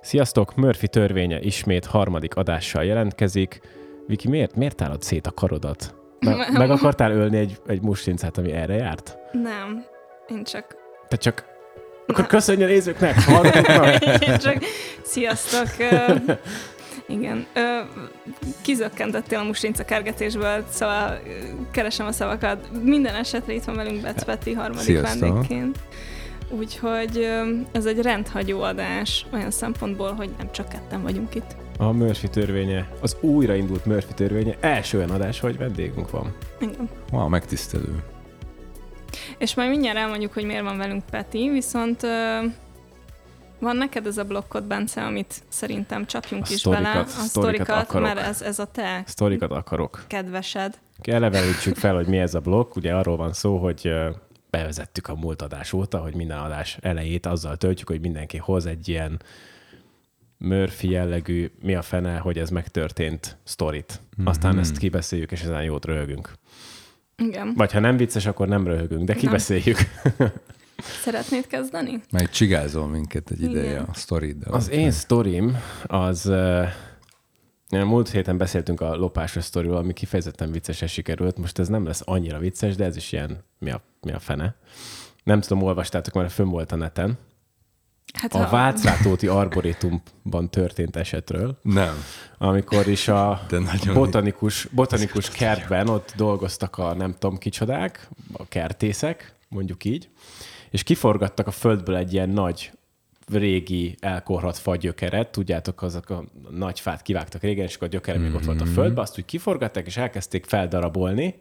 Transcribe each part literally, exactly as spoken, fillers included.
Sziasztok, Murphy törvénye ismét harmadik adással jelentkezik. Viki, miért, miért állod szét a karodat? Me- meg akartál ölni egy, egy muslincát, ami erre járt? Nem, én csak... Te csak... Akkor Na. köszönjön nézőknek, hallgatóknak! Én csak... Sziasztok! Igen. Kizökkentettél a muslinca kergetésből, szóval keresem a szavakat. Minden esetre itt van velünk Bec Peti harmadik Sziasztok. Vendégként. Úgyhogy ez egy rendhagyó adás olyan szempontból, hogy nem csak ketten vagyunk itt. A Murphy törvénye, az újraindult Murphy törvénye első olyan adás, hogy vendégünk van. Igen. Wow, megtisztelő. És majd mindjárt elmondjuk, hogy miért van velünk Peti, viszont van neked ez a blokkod, Bence, amit szerintem csapjunk a is sztorikat, bele. A sztorikat, mert ez, ez a te sztorikat akarok. Kedvesed. Elevenítsük fel, hogy mi ez a blokk. Ugye arról van szó, hogy... bevezettük a múlt adás óta, hogy minden adás elejét azzal töltjük, hogy mindenki hoz egy ilyen Murphy jellegű, mi a fene, hogy ez megtörtént sztorit. Aztán mm-hmm. ezt kibeszéljük, és ezen jót röhögünk. Igen. Vagy ha nem vicces, akkor nem röhögünk, de kibeszéljük. Nem. Szeretnéd kezdeni? Majd csigázol minket egy ideje Igen. a sztoriddal. Az én sztorim, az... Múlt héten beszéltünk a lopásos sztoriról, ami kifejezetten vicces sikerült. Most ez nem lesz annyira vicces, de ez is ilyen mi a, mi a fene. Nem tudom, olvastátok, mert fönn volt a neten. Hát a ha... Václátóti Arborétumban történt esetről. Nem. Amikor is a botanikus, botanikus kertben ott dolgoztak a nem tudom kicsodák, a kertészek, mondjuk így, és kiforgattak a földből egy ilyen nagy régi elkorhat fagyökeret, tudjátok, azok a nagy fát kivágtak régen, és akkor a gyökere mm-hmm. még ott volt a földben, azt úgy kiforgatták, és elkezdték feldarabolni,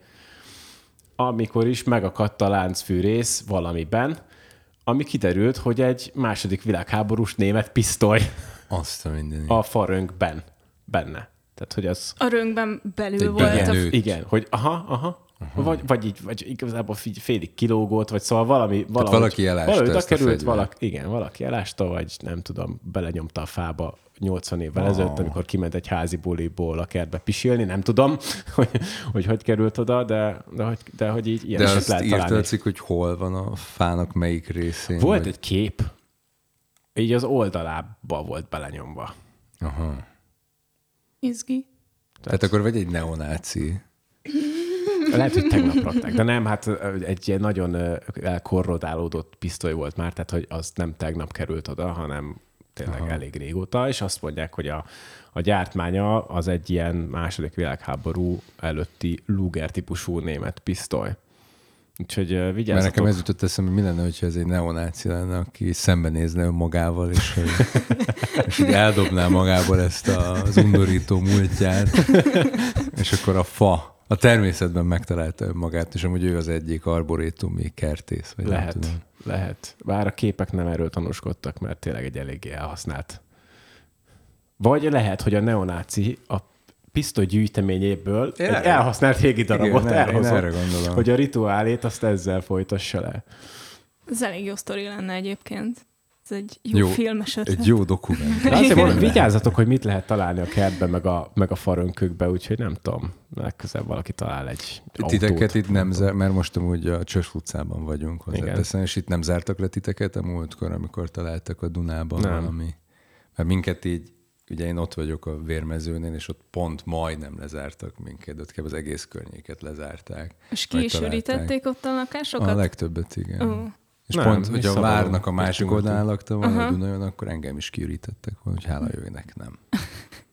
amikor is megakadt a láncfűrész valamiben, ami kiderült, hogy egy második világháborús német pisztoly azt a, a farönkben benne. Tehát, hogy az... A rönkben belül egy volt. Igen, a... igen, hogy aha, aha. Uh-huh. Vagy, vagy így, vagy igazából félig kilógót, vagy szóval valami... Valahogy, valaki elásta ezt került, valaki, igen, valaki elásta, vagy nem tudom, belenyomta a fába nyolcvan évvel oh. ezelőtt, amikor kiment egy házi buliból a kertbe pisilni, nem tudom, hogy hogy, hogy került oda, de, de, de, de hogy így ilyen de eset lehet találni. De azt írtálcik, hogy hol van a fának melyik részén? Volt vagy... egy kép, így az oldalába volt belenyomva. Aha. Izgi. Tehát akkor vagy egy neonáci... Lehet, hogy tegnap rakták, de nem, hát egy ilyen nagyon elkorrodálódott pisztoly volt már, tehát hogy az nem tegnap került oda, hanem tényleg Aha. elég régóta, és azt mondják, hogy a, a gyártmánya az egy ilyen második világháború előtti Luger típusú német pisztoly. Úgyhogy vigyázzatok. Mert nekem ez jutott eszembe, mi lenne, hogyha ez egy neonáci lenne, aki szembenézne önmagával, és, hogy, és hogy eldobná magából ezt az undorító múltját, és akkor a fa a természetben megtalálta önmagát, és amúgy ő az egyik arborétumi kertész. Vagy lehet, nem tudom. lehet. Bár a képek nem erről tanúskodtak, mert tényleg egy eléggé elhasznált. Vagy lehet, hogy a neonáci a pisztoly gyűjteményéből egy elhasznált régi darabot Igen, elhozott, hogy a rituálét azt ezzel folytassa le. Ez elég jó sztori lenne egyébként. Ez egy jó, jó filmes ötlet. Egy jó dokumentum. Azt mondom, vigyázzatok, hogy mit lehet találni a kertben, meg a, meg a farönkökbe, úgyhogy nem tudom, legközelebb valaki talál egy autót. Titeket itt nem zárt, mert most amúgy a Csös utcában vagyunk hozzáteszem, és itt nem zártak le titeket a múltkor, amikor találtak a Dunában nem. valami. Mert minket így, ugye én ott vagyok a Vérmezőnél, és ott pont majdnem lezártak minket, ott az egész környéket lezárták. És ki is ürítették ott a lakásokat? A legtöbbet, igen. Oh. És nem, pont, hogy a várnak a másik oldalán laktam volna a Dunajon, akkor engem is kiürítettek volna, hogy hála jöjjnek, nem.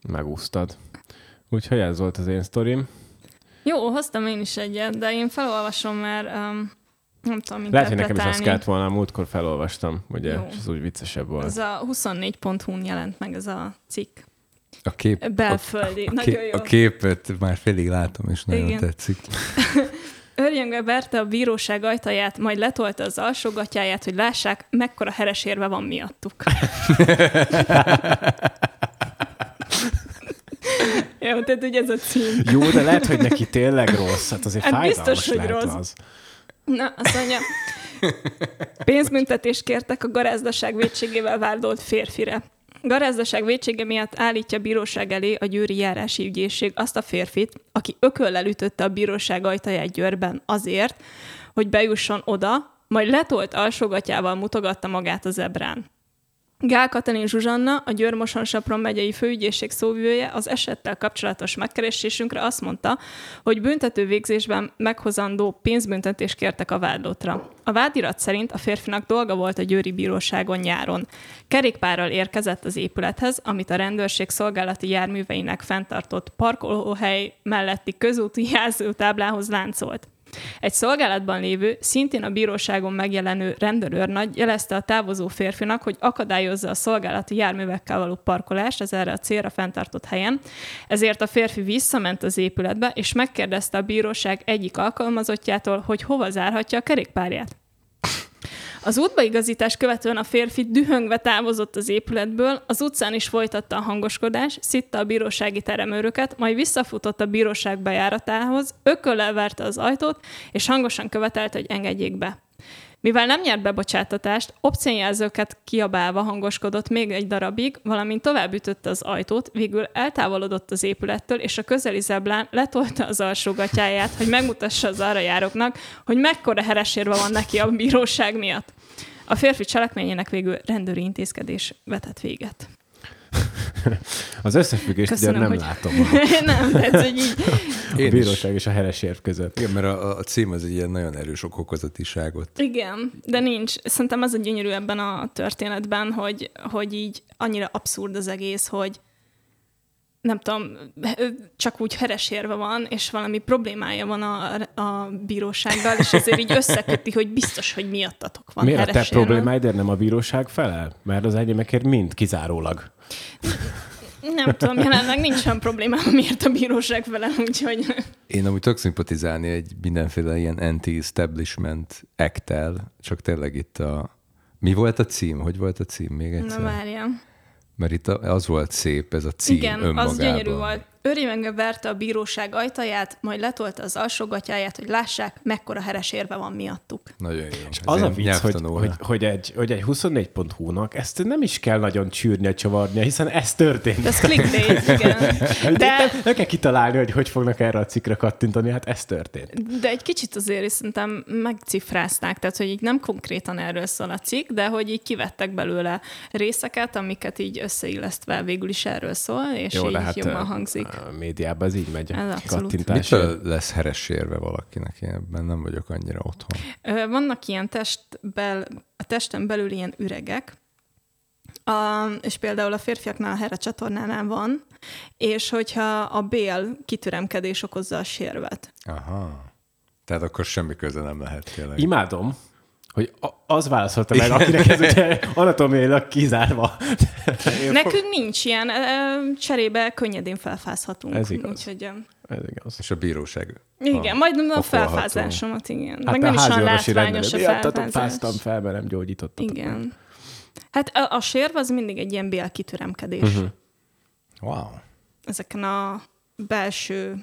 Megúsztad. Úgyhogy ez volt az én sztorim. Jó, hoztam én is egyet, de én felolvasom, mert um, nem tudom interpretálni. Lehet, hogy nekem is azt kellett volna, múltkor felolvastam, ugye, Jó. és ez úgy viccesebb volt. Ez a huszonnégy pont hu-n jelent meg ez a cikk. A kép, Belföldi, a, a, nagyon jó. A képet már félig látom, és nagyon Igen. tetszik. Őrjöngve verte a bíróság ajtaját, majd letolta az alsógatyáját, hogy lássák, mekkora heresérve van miattuk. Jó, tehát ugye ez a cím. Jó, de lehet, hogy neki tényleg rossz. Hát azért hát biztos, hogy rossz. Az. Na, azt mondja, pénzbüntetést kértek a garázdaság vétségével vádolt férfire. Garázdaság vétsége miatt állítja bíróság elé a győri járási ügyészség azt a férfit, aki ököllel ütötte a bíróság ajtaját Győrben azért, hogy bejusson oda, majd letolt alsógatyával mutogatta magát a zebrán. Gál Katalin Zsuzsanna, a Győr-Moson-Sopron megyei főügyészség szóvivője az esettel kapcsolatos megkeresésünkre azt mondta, hogy büntető végzésben meghozandó pénzbüntetést kértek a vádlottra. A vádirat szerint a férfinak dolga volt a győri bíróságon nyáron. Kerékpárral érkezett az épülethez, amit a rendőrség szolgálati járműveinek fenntartott parkolóhely melletti közúti jelzőtáblához láncolt. Egy szolgálatban lévő, szintén a bíróságon megjelenő rendőrőrnagy jelezte a távozó férfinak, hogy akadályozza a szolgálati járművekkel való parkolást az erre a célra fenntartott helyen, ezért a férfi visszament az épületbe, és megkérdezte a bíróság egyik alkalmazottjától, hogy hova zárhatja a kerékpárját. Az útbaigazítás követően a férfi dühöngve távozott az épületből, az utcán is folytatta a hangoskodás, szitta a bírósági teremőröket, majd visszafutott a bíróság bejáratához, ököllel verte az ajtót, és hangosan követelte, hogy engedjék be. Mivel nem nyert bebocsátatást, obszénjelzőket kiabálva hangoskodott még egy darabig, valamint tovább ütötte az ajtót, végül eltávolodott az épülettől, és a közeli zeblán letolta az alsógatyáját, hogy megmutassa az arra járóknak, hogy mekkora heresérve van neki a bíróság miatt. A férfi cselekményének végül rendőri intézkedés vetett véget. Az összefüggést Köszönöm, nem hogy... látom. nem, tehát, hogy így... A bíróság és a heresérv között. Igen, mert a, a cím az egy ilyen nagyon erős okokozatiságot. Igen, de nincs. Szerintem az a gyönyörű ebben a történetben, hogy, hogy így annyira abszurd az egész, hogy nem tudom, csak úgy heresérve van, és valami problémája van a, a bírósággal, és ezért így összeköti, hogy biztos, hogy miattatok van heresérve. Miért a te problémáid, nem a bíróság felel? Mert az egyémekért mind kizárólag. Nem tudom, jelenleg nincs olyan problémám, miért a bíróság felel, úgyhogy... Én amúgy tök szimpatizálni egy mindenféle ilyen anti-establishment act-tel, csak tényleg itt a... Mi volt a cím? Hogy volt a cím még egyszer? Na várjam. Mert itt az volt szép, ez a cím Igen, önmagában. Az gyönyörű volt. Örömöngve verte a bíróság ajtaját, majd letolta az alsógatyáját, hogy lássák, mekkora heresérve van miattuk. Nagyon jó. És az a vicc, hogy, hogy, hogy, egy, hogy egy huszonnégy pont hú-nak ezt nem is kell nagyon csűrni, csavarnia, hiszen ez történt. Ez clickbait, igen. De... Nem kell kitalálni, hogy hogy fognak erre a cikkre kattintani, hát ez történt. De egy kicsit azért szerintem megcifrázták, tehát hogy így nem konkrétan erről szól a cikk, de hogy így kivettek belőle részeket, amiket így összeillesztve végül is erről szól, és jó, így hát jobban hangzik. A médiában ez így megy a kattintás. Mitől lesz heresérve valakinek? Én ebben nem vagyok annyira otthon. Vannak ilyen testbel, a testen belül ilyen üregek, a, és például a férfiaknál a herecsatornánál van, és hogyha a bél kitüremkedés okozza a sérvet. Aha. Tehát akkor semmi köze nem lehet tényleg. Imádom, hogy az válaszolta meg, akinek ez ugye anatomiailag kizárva. Nekünk nincs ilyen, cserébe könnyedén felfázhatunk. Ez igaz. Úgyhogy... Ez igaz. És a bíróság. Igen, a, majd a, a felfázásomat, igen. Hát meg nem is olyan látványos a felfázás. Fáztam fel, mert nem gyógyítottam. Igen. Hát a, a sérv az mindig egy ilyen bélkitüremkedés. Uh-huh. Wow. Ezeken a belső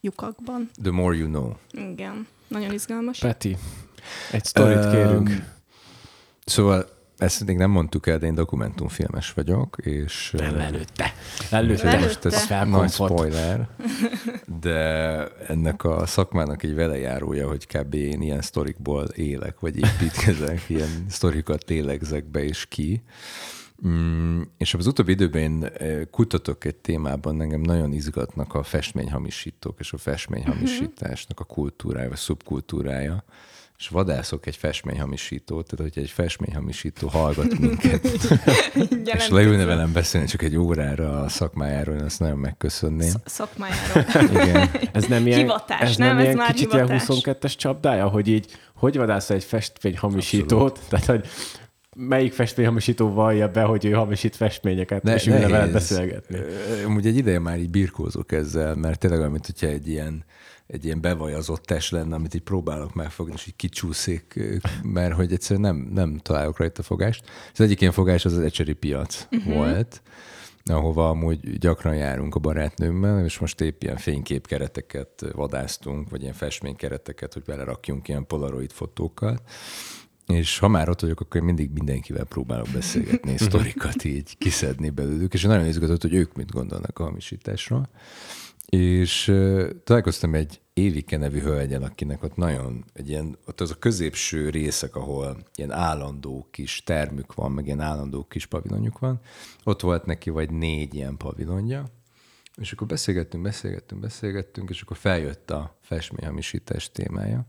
lyukakban. The more you know. Igen. Nagyon izgalmas. Peti. Egy sztorit um, kérünk. Szóval ezt még nem mondtuk el, de én dokumentumfilmes vagyok, és... Nem előtte. Előtte. előtte. Most ez nagy spoiler, de ennek a szakmának egy velejárója, hogy kb. Én ilyen sztorikból élek, vagy építkezek, ilyen sztorikat lélegzek be és ki. Mm, és az utóbbi időben én kutatok egy témában, engem nagyon izgatnak a festményhamisítók és a festményhamisításnak a kultúrája, vagy szubkultúrája. És vadászok egy festményhamisítót, tehát hogyha egy festményhamisító hallgat minket, és leülne velem beszélni csak egy órára a szakmájáról, én azt nagyon megköszönném. Szakmájáról. Igen. Ez nem ilyen, hivatás, ez nem, nem ez ilyen már kicsit hivatás. Ilyen huszonkettes csapdája, hogy így, hogy vadász egy festményhamisítót, tehát hogy melyik festményhamisító vallja be, hogy ő hamisít festményeket, ne, és ülne veled beszélgetni. Amúgy egy ideje már így birkózok ezzel, mert tényleg olyan, mint hogyha egy ilyen egy ilyen bevajazott test lenne, amit így próbálok megfogni, és így kicsúszik, mert hogy egyszerűen nem, nem találok rajta fogást. Az egyik ilyen fogás az az Ecseri piac uh-huh. volt, ahova amúgy gyakran járunk a barátnőmmel, és most épp ilyen fényképkereteket vadásztunk, vagy ilyen festménykereteket, hogy belerakjunk ilyen polaroid fotókat. És ha már ott vagyok, akkor mindig mindenkivel próbálok beszélgetni, sztorikat így kiszedni belőlük, és nagyon izgatott, hogy ők mit gondolnak a hamisításról. és uh, találkoztam egy Évike nevű hölgyen, akinek ott nagyon egy ilyen, ott az a középső részek, ahol ilyen állandó kis termük van, meg ilyen állandó kis pavilonjuk van. Ott volt neki vagy négy ilyen pavilonja, és akkor beszélgettünk, beszélgettünk, beszélgettünk, és akkor feljött a festményhamisítás témája.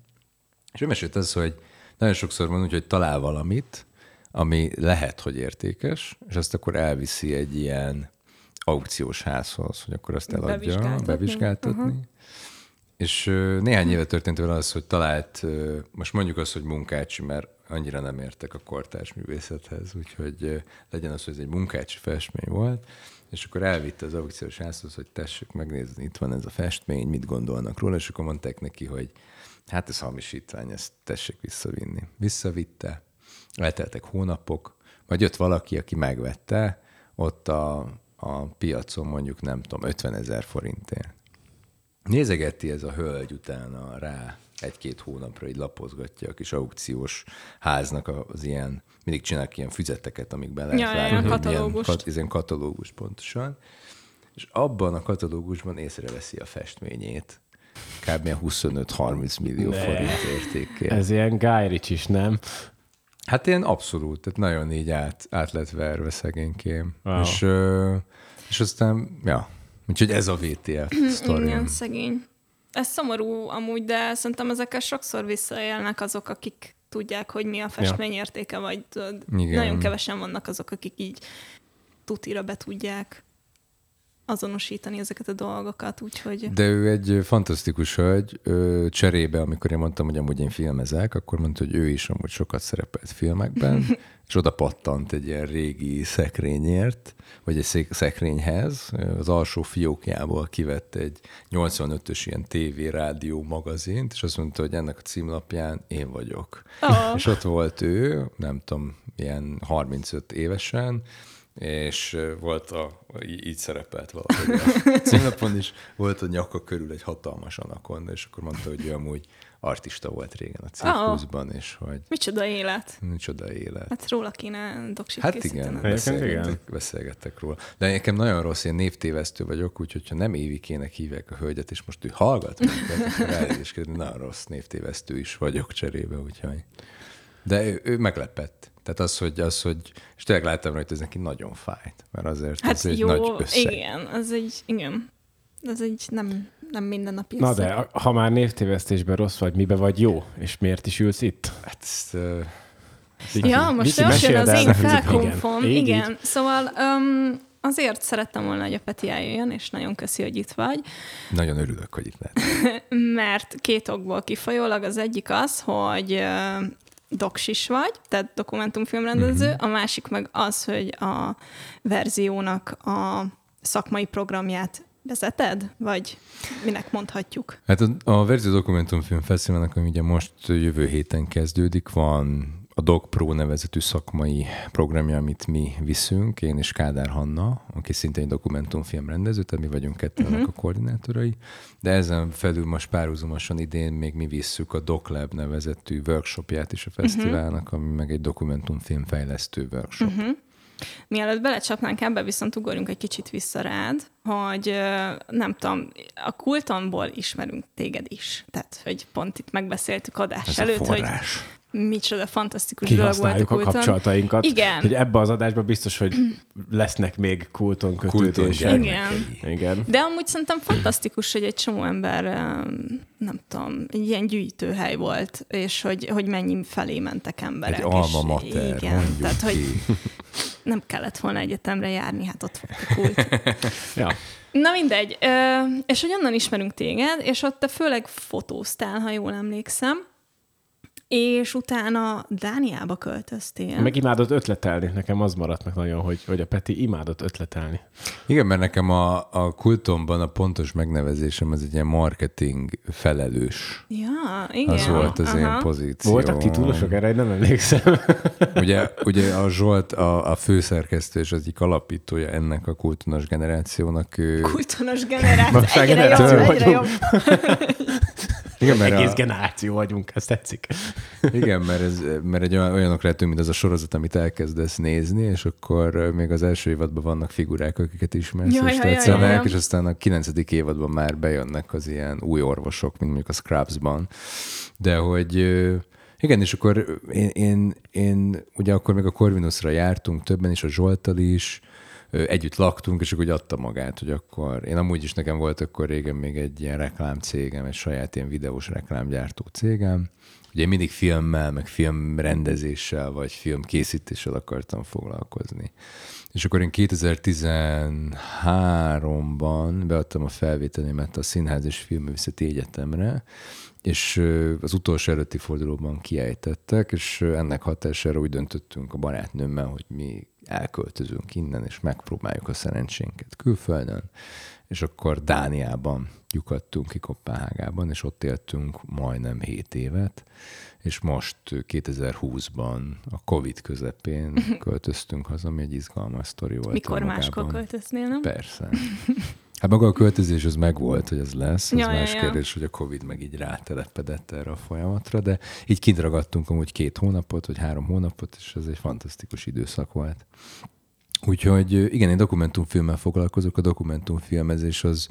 És ő mesélt az, hogy nagyon sokszor van úgy, hogy talál valamit, ami lehet, hogy értékes, és azt akkor elviszi egy ilyen aukciós házhoz, hogy akkor azt eladja, bevizsgáltatni. bevizsgáltatni. Uh-huh. És néhány éve történt vele az, hogy talált, most mondjuk azt, hogy Munkácsi, mert annyira nem értek a kortárs művészethez, úgyhogy legyen az, hogy ez egy Munkácsi festmény volt, és akkor elvitte az aukciós házhoz, hogy tessék megnézni, itt van ez a festmény, mit gondolnak róla, és akkor mondták neki, hogy hát ez hamisítvány, ezt tessék visszavinni. Visszavitte, elteltek hónapok, vagy jött valaki, aki megvette ott a, a piacon mondjuk, nem tudom, ötvenezer forintért. Nézegeti ez a hölgy utána rá egy-két hónapra, így lapozgatja a kis aukciós háznak az ilyen, mindig csinálnak ilyen füzeteket, amikben lehet ja, látni, katalógust. Ilyen, ilyen katalógus pontosan. És abban a katalógusban észreveszi a festményét, kb. huszonöt-harminc millió ne. forint értékét. Ez ilyen Guy Ritchie is, nem? Hát ilyen abszolút, tehát nagyon így át, át lett verve szegénykém. Wow. És, és aztán, ja... Úgyhogy ez a vé té ef sztorium. Igen, szegény. Ez szomorú amúgy, de szerintem ezekkel sokszor visszaélnek azok, akik tudják, hogy mi a festmény ja. értéke, vagy igen. nagyon kevesen vannak azok, akik így tutira be tudják azonosítani ezeket a dolgokat, úgyhogy... De ő egy fantasztikus hölgy. Cserébe, amikor én mondtam, hogy amúgy én filmezek, akkor mondta, hogy ő is amúgy sokat szerepelt filmekben, és oda pattant egy ilyen régi szekrényért, vagy egy szekrényhez, az alsó fiókjából kivett egy nyolcvanötös ilyen tévé, rádió magazint, és azt mondta, hogy ennek a címlapján én vagyok. Oh. És ott volt ő, nem tudom, ilyen harmincöt évesen, és volt a, így szerepelt valahogy a címlapon is, volt a nyaka körül egy hatalmas anakonda, és akkor mondta, hogy ő amúgy artista volt régen a cirkuszban, oh. és hogy... Micsoda élet. Micsoda élet. Hát róla kéne doksit hát készítenem. Hát igen, beszélgettek, beszélgettek róla. De nekem nagyon rossz, én névtévesztő vagyok, úgyhogy ha nem Évikének hívják a hölgyet, és most ő hallgat minket, akkor elnézést, nagyon rossz névtévesztő is vagyok cserébe, úgyhogy... De ő, ő meglepett. Tehát az, hogy, az, hogy és tényleg láttam, hogy ez neki nagyon fájt, mert azért hát ez jó, egy nagy összeg. Igen, az egy, igen, az egy nem, nem mindennapi összeg. Na de, ha már névtévesztésben rossz vagy, mibe vagy jó, és miért is ülsz itt? Hát ezt... Uh, ja, így, most most jön az én felkonfom. Igen, igen. Szóval um, azért szerettem volna, hogy a Peti eljöjjön, és nagyon köszi, hogy itt vagy. Nagyon örülök, hogy itt lehet. Mert két okból kifolyólag az egyik az, hogy... Uh, doksis vagy, tehát dokumentumfilmrendező, uh-huh. a másik meg az, hogy a verziónak a szakmai programját vezeted, vagy minek mondhatjuk? Hát a, a Verzió Dokumentumfilm Fesztiválnak, ami ugye most jövő héten kezdődik, van a DocPro nevezetű szakmai programja, amit mi viszünk, én és Kádár Hanna, aki szintén egy dokumentumfilm rendező, tehát mi vagyunk kettőnek uh-huh. a koordinátorai, de ezen felül most párhuzamosan idén még mi visszük a DocLab nevezetű workshopját is a fesztiválnak, uh-huh. ami meg egy dokumentumfilm fejlesztő workshop. Uh-huh. Mielőtt belecsapnánk ebbe, viszont ugorjunk egy kicsit vissza rád, hogy nem tudom, a Kultonból ismerünk téged is. Tehát, hogy pont itt megbeszéltük adás ez előtt, hogy... Micsoda fantasztikus dolog volt a Kulton. Kihasználjuk a kapcsolatainkat. Igen. Hogy ebbe az adásban biztos, hogy lesnek még Kulton kötődések. Igen. Igen. De amúgy szerintem fantasztikus, hogy egy csomó ember, nem tudom, egy ilyen gyűjtőhely volt, és hogy, hogy mennyi felé mentek emberek. Egy alma mater, igen. Tehát, hogy nem kellett volna egyetemre járni, hát ott volt a Kult. Ja. Na mindegy. És hogy onnan ismerünk téged, és ott te főleg fotóztál, ha jól emlékszem. És utána Dániába költöztél. Meg imádott ötletelni. Nekem az maradt meg nagyon, hogy, hogy a Peti imádott ötletelni. Igen, mert nekem a, a Kultonban a pontos megnevezésem az egy ilyen marketing felelős. Ja, igen. Az volt az aha. én pozíció. Voltak titulusok erre, nem emlékszem. Ugye, ugye a Zsolt, a, a főszerkesztő és az egyik alapítója ennek a kultonos generációnak. Ő... Kultonos generáció. Egyre jobb, egyre jobb. Igen, egész a... generáció vagyunk, ezt tetszik. Igen, mert, ez, mert egy olyanok lehetünk, mint az a sorozat, amit elkezdesz nézni, és akkor még az első évadban vannak figurák, akiket ismersz, jaj, és tetszenek, és aztán a kilencedik évadban már bejönnek az ilyen új orvosok, mint mondjuk a Scrubs-ban. De hogy... Igen, és akkor én, én, én ugye akkor még a Corvinusra jártunk többen, és a Zsolttal is együtt laktunk, és akkor úgy adta magát, hogy akkor én amúgy is nekem volt akkor régen még egy ilyen reklámcégem, egy saját ilyen videós reklámgyártó cégem. Ugye én mindig filmmel, meg filmrendezéssel, vagy filmkészítéssel akartam foglalkozni. És akkor én kétezer-tizenháromban beadtam a felvételimet a Színház és Filmművészeti Egyetemre, és az utolsó előtti fordulóban kiejtettek, és ennek hatására úgy döntöttünk a barátnőmmel, hogy mi elköltözünk innen, és megpróbáljuk a szerencsénket külföldön, és akkor Dániában lyukadtunk ki, Koppenhágában, és ott éltünk majdnem hét évet, és most kétezer-húszban a Covid közepén költöztünk haza, ami egy izgalmas sztori volt. Mikor máskor költöznél, nem? Persze. Hát maga a költözés az megvolt, hogy ez lesz. Ez ja, más ja, kérdés, ja. hogy a Covid meg így rátelepedett erre a folyamatra, de így kidragadtunk amúgy két hónapot, vagy három hónapot, és ez egy fantasztikus időszak volt. Úgyhogy igen, én dokumentumfilmmel foglalkozok. A dokumentumfilmezés az,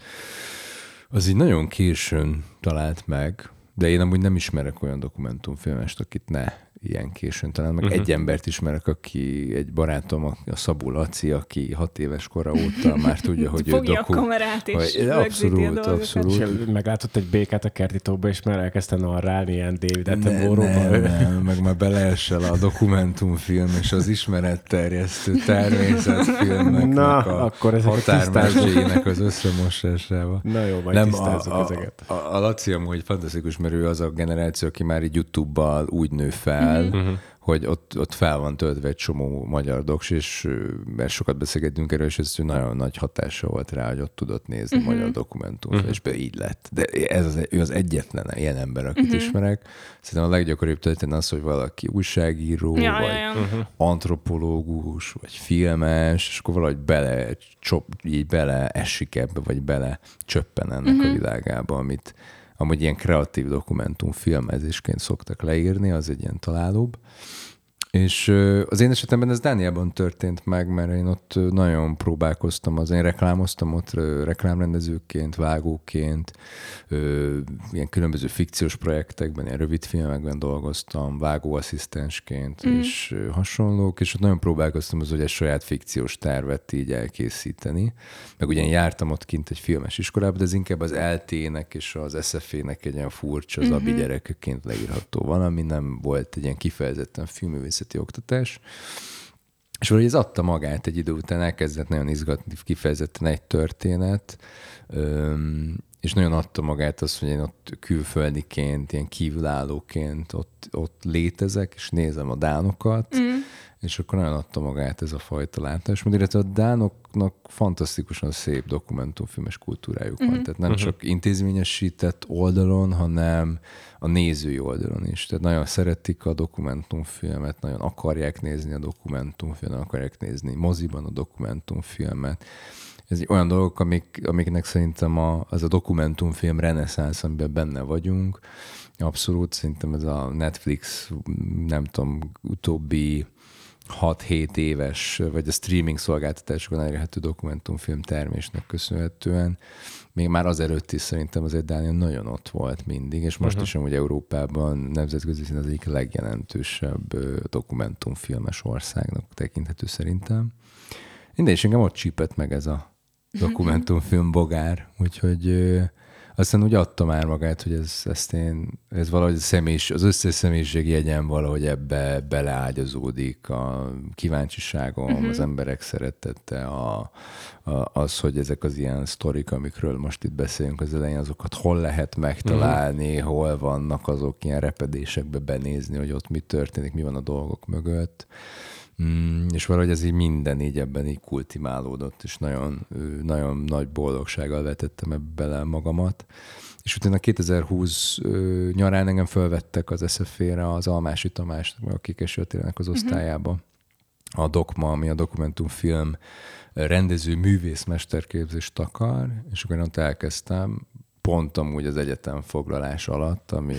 az így nagyon későn talált meg, de én amúgy nem ismerek olyan dokumentumfilmest, akit ne ilyen későn talán. Meg uh-huh. egy embert ismerek, aki egy barátom, a Szabó Laci, aki hat éves kora óta már tudja, hogy ő doku... a kamerát is. Abszolút, abszolút. Meglátott egy békát a kertítóba, és már elkezdtem narrálni ilyen David Attenborough-ba. Meg már beleessel a dokumentumfilm és az ismeretterjesztő természetfilmeknek Na, a határmezséjének az összemosásával. Na jó, majd nem, tisztázzuk a, ezeket. A, a, a Laci amúgy fantasztikus, mert ő az a generáció, aki már így YouTube-bal úgy nő fel, Uh-huh. hogy ott, ott fel van töltve egy csomó magyar doks, és mert sokat beszélgettünk erről, és ez nagyon nagy hatása volt rá, hogy ott tudott nézni uh-huh. magyar dokumentumot, uh-huh. és be így lett. De ez az, ő az egyetlen ilyen ember, akit uh-huh. ismerek. Szerintem a leggyakoribb történet az, hogy valaki újságíró, ja, vagy ja, ja. Uh-huh. antropológus, vagy filmes, és akkor valahogy bele, csop, így bele esik ebbe, vagy bele csöppen ennek uh-huh. a világába, amit amúgy ilyen kreatív dokumentumfilmezésként szoktak leírni, az egy ilyen találóbb. És az én esetemben ez Dániában történt meg, mert én ott nagyon próbálkoztam, az én reklámoztam ott reklámrendezőként, vágóként, ilyen különböző fikciós projektekben, ilyen rövid filmekben dolgoztam, vágóasszisztensként mm. és hasonlók, és ott nagyon próbálkoztam az, hogy egy saját fikciós tervet így elkészíteni. Meg ugyan jártam ott kint egy filmes iskolában, de ez inkább az é el té-nek és az es zé ef e-nek egy ilyen furcsa, az abi gyerekként leírható valami, nem volt egy ilyen kifejezetten filmművészeti oktatás. És valahogy ez adta magát egy idő után, elkezdett nagyon izgatni, kifejezetten egy történet, és nagyon adta magát az, hogy én ott külföldiként, ilyen kívülállóként ott, ott létezek, és nézem a dánokat, mm. és akkor nagyon adta magát ez a fajta látásmód, illetve a dánoknak fantasztikusan szép dokumentumfilmes kultúrájuk mm-hmm. van. Tehát nem csak intézményesített oldalon, hanem a nézői oldalon is. Tehát nagyon szeretik a dokumentumfilmet, nagyon akarják nézni a dokumentumfilmet, akarják nézni moziban a dokumentumfilmet. Ez olyan dolgok, amik, amiknek szerintem a, az a dokumentumfilm reneszánsz, amiben benne vagyunk. Abszolút, szerintem ez a Netflix, nem tudom, utóbbi hat-hét éves, vagy a streaming szolgáltatásokon elérhető dokumentumfilm termésnek köszönhetően. Még már azelőtt is szerintem azért Dánia nagyon ott volt mindig, és most uh-huh. is amúgy Európában nemzetközi szint az egyik legjelentősebb dokumentumfilmes országnak tekinthető szerintem. Minden is engem ott csípett meg ez a dokumentumfilm bogár, úgyhogy aztán úgy adta már magát, hogy ez, ezt én, ez valahogy a személyis, az összes személyiségi jegyem valahogy ebbe beleágyazódik, a kíváncsiságom, uh-huh. az emberek szeretete, a, a, az, hogy ezek az ilyen sztorik, amikről most itt beszélünk az elején, azokat hol lehet megtalálni, uh-huh. hol vannak azok ilyen repedésekbe benézni, hogy ott mi történik, mi van a dolgok mögött. Mm, és valahogy ez így minden így ebben így kultiválódott, és nagyon, nagyon nagy boldogsággal vetettem ebbe bele magamat. És utána kétezer-húsz ö, nyarán engem fölvettek az es zé ef e-re az Almási Tamásnak, meg a Kékesi az osztályába. Uh-huh. A dokma, ami a dokumentumfilm rendező művészmesterképzést takar, és akkor én ott elkezdtem pont amúgy az egyetem foglalás alatt, ami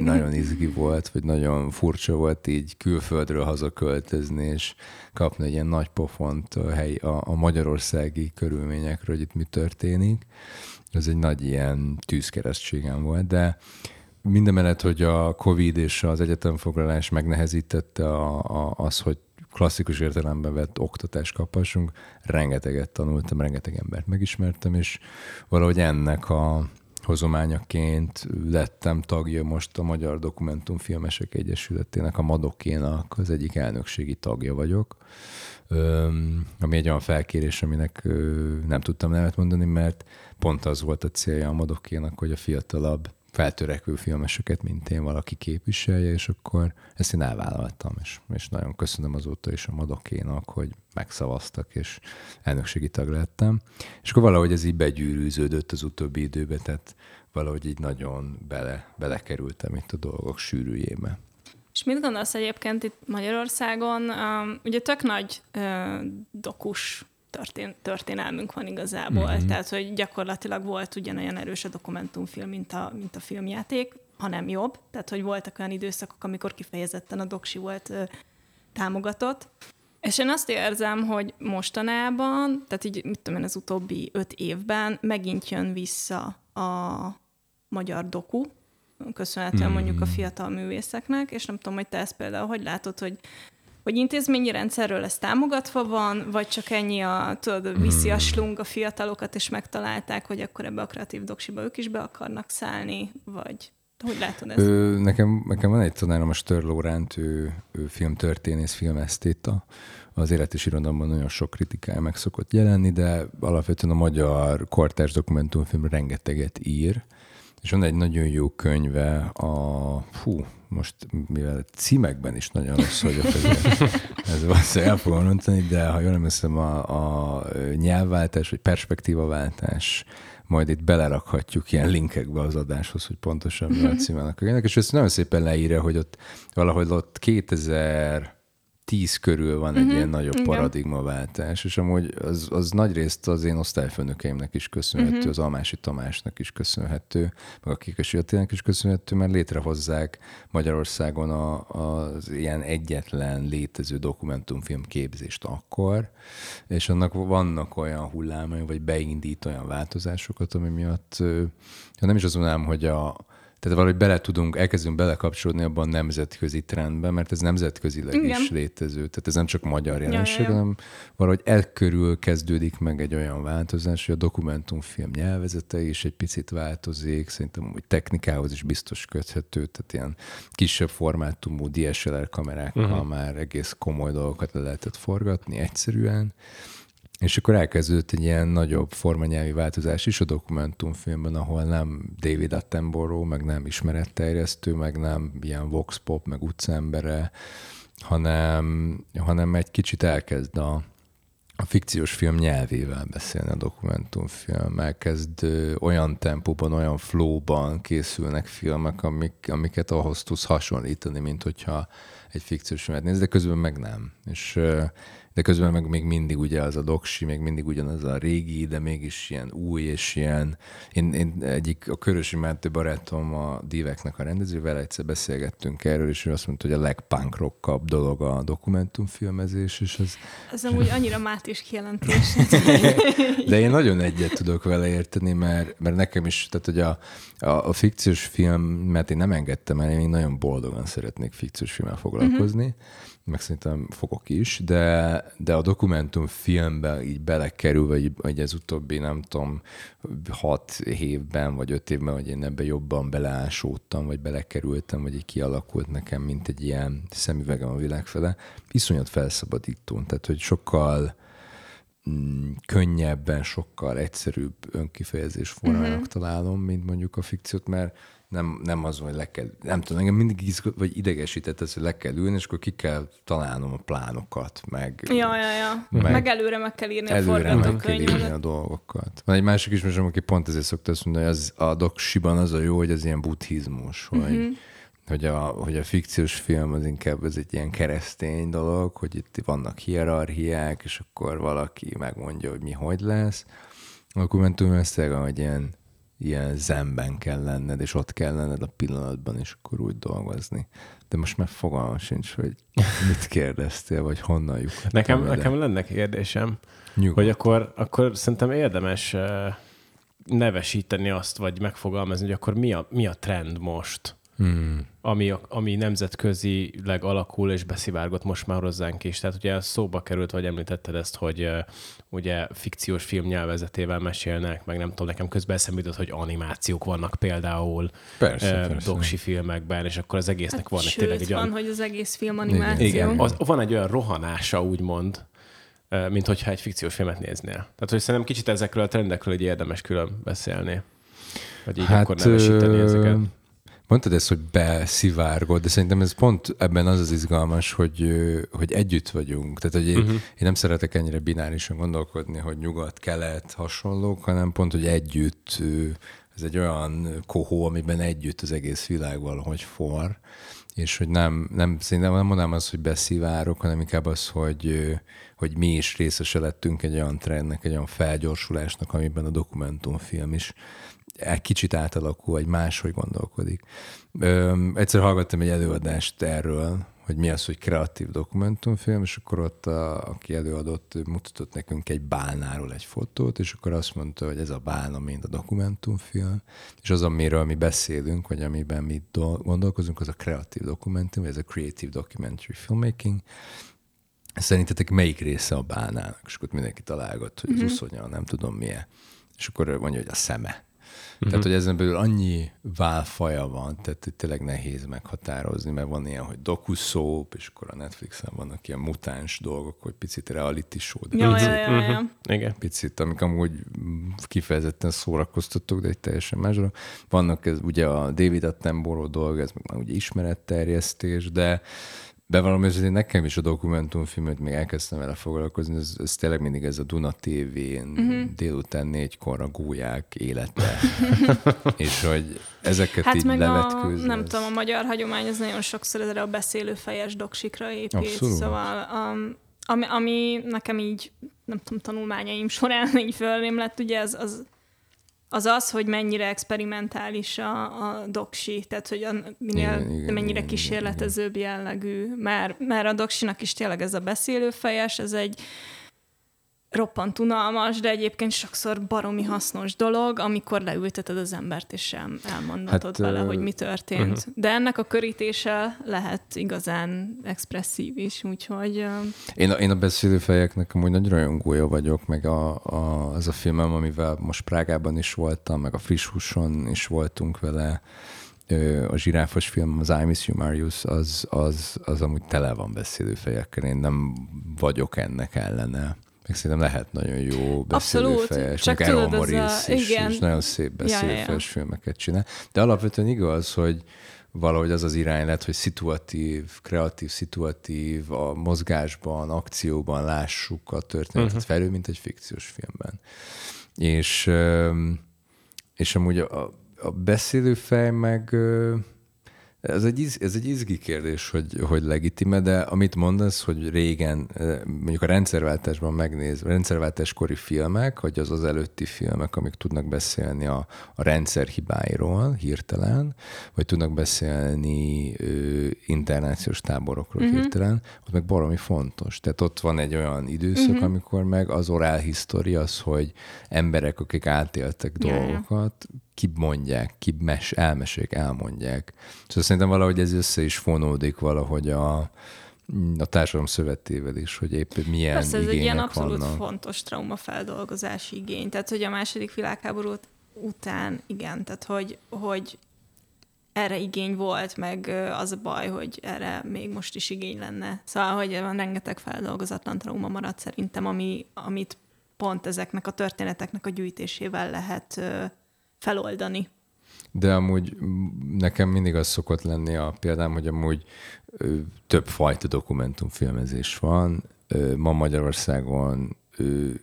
nagyon izgi volt, vagy nagyon furcsa volt így külföldről hazaköltözni, és kapni egy ilyen nagy pofont a, helyi, a, a magyarországi körülményekről, hogy itt mi történik. Ez egy nagy ilyen tűzkeresztségem volt, de mindemellett, hogy a Covid és az egyetemfoglalás megnehezítette a, a, az, hogy klasszikus értelemben vett oktatást kaphassunk, rengeteget tanultam, rengeteg embert megismertem, és valahogy ennek a hozományaként lettem tagja most a Magyar Dokumentumfilmesek Egyesületének, a Madokénak az egyik elnökségi tagja vagyok, ami egy olyan felkérés, aminek nem tudtam nevet mondani, mert pont az volt a célja a Madokénak, hogy a fiatalabb, feltörekvő filmeseket, mint én, valaki képviselje, és akkor ezt én elvállaltam, és, és nagyon köszönöm azóta is a Madokénak, hogy megszavaztak, és elnökségi tag lettem. És akkor valahogy ez így begyűrűződött az utóbbi időbe, tehát valahogy így nagyon bele, belekerültem itt a dolgok sűrűjébe. És mit gondolsz egyébként itt Magyarországon? Um, ugye tök nagy uh, dokus Történ- történelmünk van igazából. Mm-hmm. Tehát, hogy gyakorlatilag volt ugyanolyan erős a dokumentumfilm, mint a, mint a filmjáték, hanem jobb. Tehát, hogy voltak olyan időszakok, amikor kifejezetten a doksi volt ö, támogatott. És én azt érzem, hogy mostanában, tehát így, mit tudom én, az utóbbi öt évben megint jön vissza a magyar doku, köszönhetően mm. mondjuk a fiatal művészeknek, és nem tudom, hogy te ezt például hogy látod, hogy hogy intézményi rendszerről ez támogatva van, vagy csak ennyi a, tudod, viszi a slung a fiatalokat, és megtalálták, hogy akkor ebbe a kreatív doksiba ők is be akarnak szállni, vagy hogy látod ezt? Ö, nekem, nekem van egy tanárom, a Stőhr Lóránt, ő, ő filmtörténész, filmesztéta. Az Élet és Irodalomban nagyon sok kritikája meg szokott jelenni, de alapvetően a magyar kortárs dokumentumfilm rengeteget ír, és van egy nagyon jó könyve, a fú, most mivel címekben is nagyon rossz vagyok, ez valószínűleg el fogom mondani, de ha jól emlékszem, a, a nyelvváltás, vagy perspektívaváltás, majd itt belerakhatjuk ilyen linkekbe az adáshoz, hogy pontosan mi a címenek. És ezt nagyon szépen leírja, hogy ott valahogy ott kétezer-tíz körül van egy mm-hmm. ilyen nagyobb Igen. paradigmaváltás, és amúgy az, az nagyrészt az én osztályfőnökeimnek is köszönhető, mm-hmm. az Almási Tamásnak is köszönhető, meg a Kékesi is köszönhető, mert létrehozzák Magyarországon a, az ilyen egyetlen létező dokumentumfilm képzést akkor, és annak vannak olyan hullámai, vagy beindít olyan változásokat, ami miatt nem is azon ám, hogy a Tehát valahogy bele tudunk, elkezdünk belekapcsolódni abban a nemzetközi trendben, mert ez nemzetközileg Igen. is létező. Tehát ez nem csak magyar jelenség, ja, ja, ja. hanem valahogy el körül kezdődik meg egy olyan változás, hogy a dokumentumfilm nyelvezete is egy picit változik, szerintem úgy technikához is biztos köthető, tehát ilyen kisebb formátumú dé es el er kamerákkal uh-huh. már egész komoly dolgokat le lehetett forgatni egyszerűen. És akkor elkezdődött egy ilyen nagyobb formanyelvi változás is a dokumentumfilmben, ahol nem David Attenborough, meg nem ismeretterjesztő, meg nem ilyen vox pop, meg utcembere, hanem, hanem egy kicsit elkezd a, a fikciós film nyelvével beszélni a dokumentumfilm. Elkezd olyan tempóban, olyan flowban készülnek filmek, amik, amiket ahhoz tudsz hasonlítani, mint hogyha egy fikciós filmet néz, de közben meg nem. És... de közben meg még mindig ugye az a doksi, még mindig ugyanaz a régi, de mégis ilyen új, és ilyen... Én, én egyik, a Körösi Mátő barátom, a Díveknek a rendező, vele egyszer beszélgettünk erről, és ő azt mondta, hogy a legpunkrockabb dolog a dokumentumfilmezés, és az... Ez amúgy annyira Mátés kijelentés. De én nagyon egyet tudok vele érteni, mert, mert nekem is, tehát hogy a, a, a fikciós film, mert én nem engedtem el, én nagyon boldogan szeretnék fikciós filmmel foglalkozni, uh-huh. meg szerintem fogok is, de, de a dokumentumfilmbe így belekerülve, vagy az utóbbi, nem tudom, hat évben, vagy öt évben, hogy én ebben jobban beleásódtam, vagy belekerültem, vagy így kialakult nekem, mint egy ilyen szemüvegem a világ fele, iszonyat felszabadító. Tehát, hogy sokkal mm, könnyebben, sokkal egyszerűbb önkifejezés formának mm-hmm. találom, mint mondjuk a fikciót, mert Nem, nem az, hogy le kell, nem tudom, engem mindig izgott, vagy idegesített ez, hogy le kell ülni, és akkor ki kell találnom a plánokat, meg... Ja, ja, ja. Meg, meg előre meg kell írni a forgatókönyvet. Előre meg kell írni a dolgokat. Van egy másik ismerősöm, aki pont ezért szokta azt mondani, hogy az, a doksiban az a jó, hogy az ilyen buddhizmus, hogy... Uh-huh. Hogy a, hogy a fikciós film az inkább ez egy ilyen keresztény dolog, hogy itt vannak hierarchiák, és akkor valaki megmondja, hogy mi hogy lesz. A dokumentum összeg, hogy ilyen ilyen zenben kell lenned, és ott kell lenned a pillanatban, és akkor úgy dolgozni. De most már fogalmam sincs, hogy mit kérdeztél, vagy honnan jutottam. Nekem, nekem lenne kérdésem, Nyugodt. hogy akkor, akkor szerintem érdemes nevesíteni azt, vagy megfogalmazni, hogy akkor mi a, mi a trend most, hmm. ami, ami nemzetközileg alakul és beszivárgott most már hozzánk is. Tehát ugye szóba került, vagy említetted ezt, hogy uh, ugye fikciós film nyelvezetével mesélnek, meg nem tudom, nekem közben eszembe jutott, hogy animációk vannak például persze, uh, persze. doksi filmekben, és akkor az egésznek hát van. Sőt, tényleg, van, olyan... hogy az egész film animáció. Igen. Igen. Az, van egy olyan rohanása, úgymond, mint hogyha egy fikciós filmet néznél. Tehát, hogy szerintem kicsit ezekről a trendekről így érdemes külön beszélni. Vagy így hát, akkor nevesíteni ö... ezeket. Mondtad ezt, hogy beszivárgod, de szerintem ez pont ebben az az izgalmas, hogy, hogy együtt vagyunk. Tehát, hogy én, uh-huh. én nem szeretek ennyire binárisan gondolkodni, hogy nyugat, kelet, hasonlók, hanem pont, hogy együtt. Ez egy olyan kohó, amiben együtt az egész világ valahogy forr. És hogy nem, nem, szerintem nem mondanám azt, hogy beszivárok, hanem inkább az, hogy, hogy mi is részese lettünk egy olyan trendnek, egy olyan felgyorsulásnak, amiben a dokumentumfilm is egy kicsit átalakul, vagy máshogy gondolkodik. Öm, egyszer hallgattam egy előadást erről, hogy mi az, hogy kreatív dokumentumfilm, és akkor ott, a, aki előadott, mutatott nekünk egy bálnáról egy fotót, és akkor azt mondta, hogy ez a bálna mind a dokumentumfilm, és az, amiről mi beszélünk, vagy amiben mi do- gondolkozunk, az a kreatív dokumentum, vagy ez a creative documentary filmmaking. Szerintetek melyik része a bálnának? És akkor mindenki találgat, hogy az mm-hmm. uszonya, nem tudom milyen. És akkor mondja, hogy a szeme. Tehát, uh-huh. hogy ezen belül annyi válfaja van, tehát hogy tényleg nehéz meghatározni, mert van ilyen, hogy dokuszóp, és akkor a Netflixen vannak ilyen mutáns dolgok, hogy picit reality show, de ja, picit, ja, ja, ja. Uh-huh. picit, amik amúgy kifejezetten szórakoztatók, de egy teljesen más dolog. Vannak ez, ugye a David Attenborough dolga, ez meg ugye ismeretterjesztés, de bevallom, hogy nekem is a dokumentumfilmet még elkezdtem vele foglalkozni, ez, ez tényleg mindig ez a Duna té vén uh-huh. délután négykor a gólyák élete. És hogy ezeket hát így levetkőzni. Nem tudom, a magyar hagyomány az nagyon sokszor ezre a beszélőfejes doksikra épít. Abszolút. Szóval um, ami, ami nekem így, nem tudom, tanulmányaim során így fölrém lett, ugye az... az az az, hogy mennyire experimentális a, a doksi, tehát hogy a, minél, igen, igen, mennyire igen, kísérletezőbb igen. jellegű. Már, már a doksinak is tényleg ez a beszélőfejes, ez egy roppant unalmas, de egyébként sokszor baromi hasznos dolog, amikor leülteted az embert, és elmondhatod hát, vele, hogy mi történt. Uh-huh. De ennek a körítése lehet igazán expresszív is, úgyhogy... Én a, én a beszélőfejeknek amúgy nagy rajongója vagyok, meg a, a, az a filmem, amivel most Prágában is voltam, meg a Friss Húson is voltunk vele, a zsiráfos film, az I Miss You, Marius, az, az, az amúgy tele van beszélőfejekkel. Én nem vagyok ennek ellene. Meg szerintem lehet nagyon jó beszélőfejes, meg Euron Morris a... is, és nagyon szép beszélőfejes ja, ja. filmeket csinál. De alapvetően igaz, hogy valahogy az az irány lett, hogy szituatív, kreatív, szituatív, a mozgásban, akcióban lássuk a történetet uh-huh. felül, mint egy fikciós filmben. És, és amúgy a, a beszélőfej meg... Ez egy, ez egy izgi kérdés, hogy, hogy legitime, de amit mondasz, hogy régen, mondjuk a rendszerváltásban megnéz, rendszerváltáskori filmek, vagy az az előtti filmek, amik tudnak beszélni a, a rendszer hibáiról hirtelen, vagy tudnak beszélni ö, internációs táborokról uh-huh. hirtelen, ott meg baromi fontos. Tehát ott van egy olyan időszak, uh-huh. amikor meg az orál hisztória az, hogy emberek, akik átéltek yeah. dolgokat, kimondják, kimes, elmesék, elmondják. Szóval szerintem valahogy ez össze is fonódik valahogy a, a társadalom szövetével is, hogy épp milyen Persze, igények vannak. Persze, ez egy ilyen abszolút vannak. fontos traumafeldolgozási igény. Tehát, hogy a második világháború után, igen, tehát, hogy, hogy erre igény volt, meg az a baj, hogy erre még most is igény lenne. Szóval, hogy van rengeteg feldolgozatlan trauma maradt szerintem, ami, amit pont ezeknek a történeteknek a gyűjtésével lehet feloldani. De amúgy nekem mindig az szokott lenni a példám, hogy amúgy több fajta dokumentumfilmezés van. Ma Magyarországon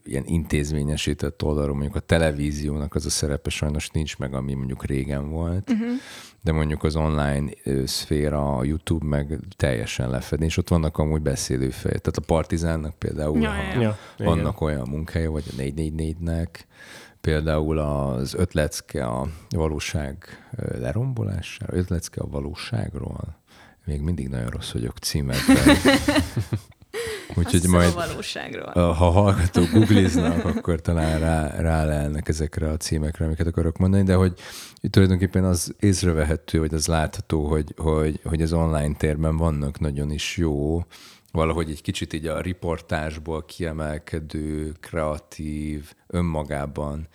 ilyen intézményesített oldalról, mondjuk a televíziónak az a szerepe sajnos nincs meg, ami mondjuk régen volt, uh-huh. de mondjuk az online szféra, a YouTube meg teljesen lefedni, és ott vannak amúgy beszélőfejek. Tehát a Partizánnak például ja, ha ja, vannak igen. olyan munkája, vagy a négy négy négynek, például az ötlecke a valóság lerombolására, ötlecke a valóságról. Még mindig nagyon rossz vagyok címekben. Úgyhogy majd, ha hallgatók googliznak, akkor talán rá, rálelnek ezekre a címekre, amiket akarok mondani, de hogy tulajdonképpen az észrevehető, vagy az látható, hogy, hogy, hogy az online térben vannak nagyon is jó, valahogy egy kicsit így a riportásból kiemelkedő, kreatív, önmagában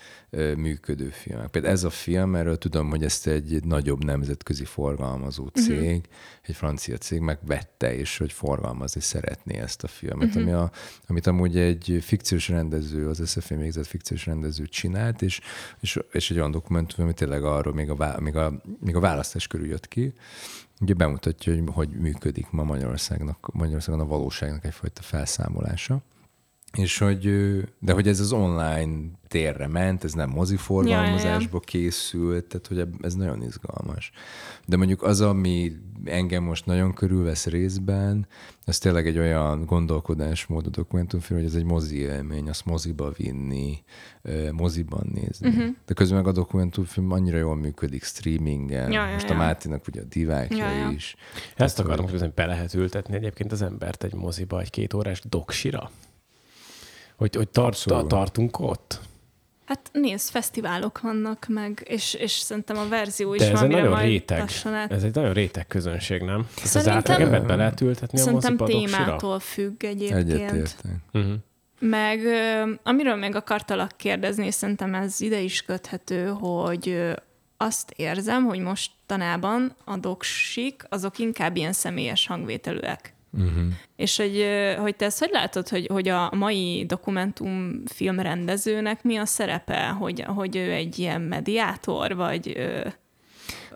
működő filmek. Például ez a film, erről tudom, hogy ezt egy nagyobb nemzetközi forgalmazó cég, uh-huh. egy francia cég megvette, és hogy forgalmazni szeretné ezt a filmet, uh-huh. ami a, amit amúgy egy fikciós rendező, az es zé ef e végzett fikciós rendező csinált, és, és, és egy olyan dokumentum, ami tényleg arról még a, még a, még a választás körül jött ki, ugye bemutatja, hogy hogy működik ma Magyarországnak, Magyarországon a valóságnak egyfajta felszámolása. És hogy, de hogy ez az online térre ment, ez nem moziforgalmazásba készült, tehát hogy ez nagyon izgalmas. De mondjuk az, ami engem most nagyon körülvesz részben, az tényleg egy olyan gondolkodásmódú dokumentumfilm, hogy ez egy mozi élmény, azt moziba vinni, moziban nézni. Uh-huh. De közben meg a dokumentumfilm annyira jól működik streamingen, ja, most ja, a Mátinak ugye a divákja ja, is. Ja. Ezt akarom, hogy be lehet ültetni egyébként az embert egy moziba, egy két órás doksira. Hogy, hogy tart, szóval. tartunk ott? Hát nézd, fesztiválok vannak meg, és, és szerintem a verzió is van, amire nagyon majd réteg. Tasson át. Ez egy nagyon réteg közönség, nem? Ez az átlagember be lehet ültetni a mozipadok sira? Szerintem témától függ egyébként. Egyetértek. Uh-huh. Meg amiről meg akartalak kérdezni, és szerintem ez ide is köthető, hogy azt érzem, hogy mostanában a doksik, azok inkább ilyen személyes hangvételűek. Uh-huh. És hogy, hogy te ezt hogy látod, hogy, hogy a mai dokumentumfilm rendezőnek mi a szerepe, hogy, hogy ő egy ilyen mediátor, vagy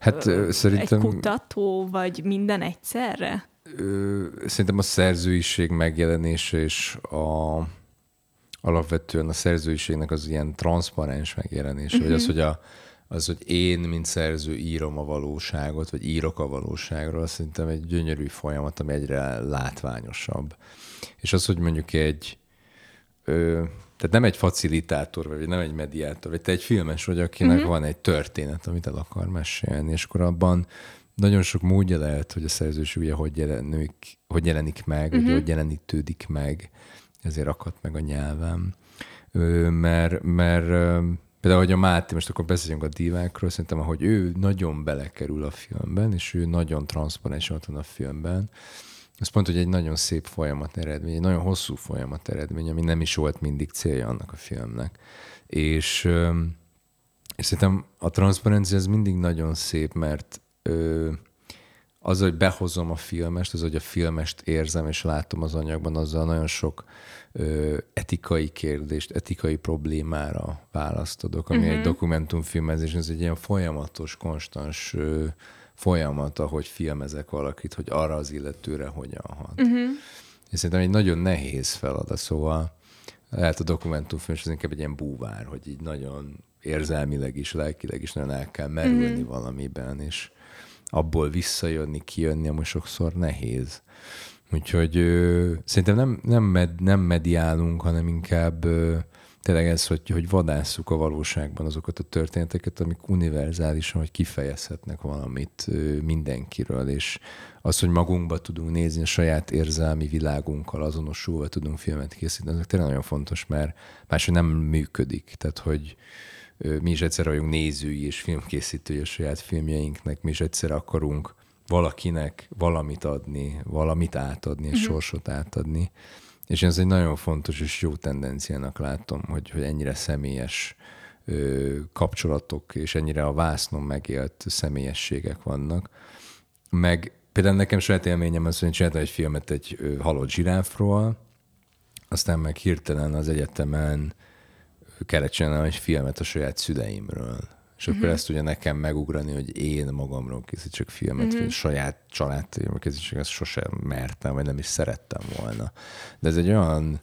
hát, ö, szerintem, egy kutató, vagy minden egyszerre? Ö, szerintem a szerzőiség megjelenése és a, alapvetően a szerzőiségnek az ilyen transzparens megjelenése, uh-huh. vagy az, hogy a az, hogy én, mint szerző írom a valóságot, vagy írok a valóságról, szerintem egy gyönyörű folyamat, ami egyre látványosabb. És az, hogy mondjuk egy, ö, tehát nem egy facilitátor, vagy nem egy mediátor, vagy te egy filmes vagy, akinek mm-hmm. van egy történet, amit el akar mesélni, és akkor abban nagyon sok módja lehet, hogy a szerzős ugye hogy jelenik, hogy jelenik meg, mm-hmm. vagy hogy jelenítődik meg, ezért akadt meg a nyelvem. Ö, mert, mert például, hogy a Máté, most akkor beszéljünk a divákról, szerintem, ahogy ő nagyon belekerül a filmben, és ő nagyon transzparens ott van a filmben, ez pont, hogy egy nagyon szép folyamat eredmény, egy nagyon hosszú folyamat eredmény, ami nem is volt mindig célja annak a filmnek. És, és szerintem a transzparencia ez mindig nagyon szép, mert az, hogy behozom a filmest, az, hogy a filmest érzem és látom az anyagban, azzal nagyon sok etikai kérdést, etikai problémára választ adok, ami uh-huh. egy dokumentumfilmezés, ez egy ilyen folyamatos, konstans ö, folyamat, ahogy filmezek valakit, hogy arra az illetőre hogyan hat. Uh-huh. És szerintem egy nagyon nehéz feladat, szóval lehet a dokumentumfilm, és ez inkább egy ilyen búvár, hogy így nagyon érzelmileg is, lelkileg is nagyon el kell merülni uh-huh. valamiben, és abból visszajönni, kijönni, ami sokszor nehéz. Úgyhogy ö, szerintem nem, nem, med, nem mediálunk, hanem inkább ö, tényleg ez, hogy, hogy vadásszuk a valóságban azokat a történeteket, amik univerzálisan, hogy kifejezhetnek valamit ö, mindenkiről, és az, hogy magunkba tudunk nézni, a saját érzelmi világunkkal azonosulva tudunk filmet készíteni, ez tényleg nagyon fontos, mert máshogy nem működik. Tehát, hogy ö, mi is egyszer vagyunk nézői és filmkészítői a saját filmjeinknek, mi is egyszer akarunk valakinek valamit adni, valamit átadni, uh-huh. sorsot átadni. És ez egy nagyon fontos és jó tendenciának látom, hogy, hogy ennyire személyes ö, kapcsolatok, és ennyire a vásznon megélt személyességek vannak. Meg például nekem saját élményem az, hogy csináltam egy filmet egy ö, halott zsiráfról, aztán meg hirtelen az egyetemen kellett csinálnom egy filmet a saját szüleimről. És akkor uh-huh. ezt ugye nekem megugrani, hogy én magamról készítsek filmet, uh-huh. vagy saját családtérjével készítsek, ezt sosem mertem, vagy nem is szerettem volna. De ez egy olyan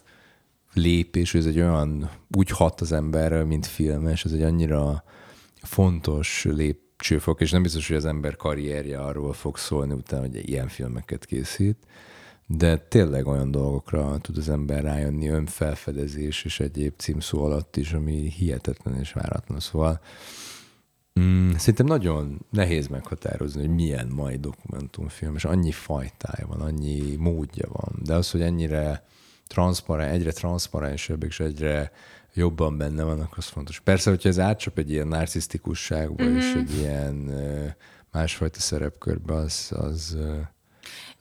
lépés, ez egy olyan, úgy hat az emberre, mint filmes, ez egy annyira fontos lépcsőfok, és nem biztos, hogy az ember karrierje arról fog szólni utána, hogy ilyen filmeket készít, de tényleg olyan dolgokra tud az ember rájönni, önfelfedezés és egyéb címszó alatt is, ami hihetetlen és váratlan. Szóval mm, szerintem nagyon nehéz meghatározni, hogy milyen mai dokumentumfilm, és annyi fajtája van, annyi módja van, de az, hogy ennyire transzparens, egyre transzparensebb, és egyre jobban benne vannak, az fontos. Persze, hogyha ez átcsap egy ilyen narcisztikusságba, mm-hmm. és egy ilyen másfajta szerepkörbe, az... az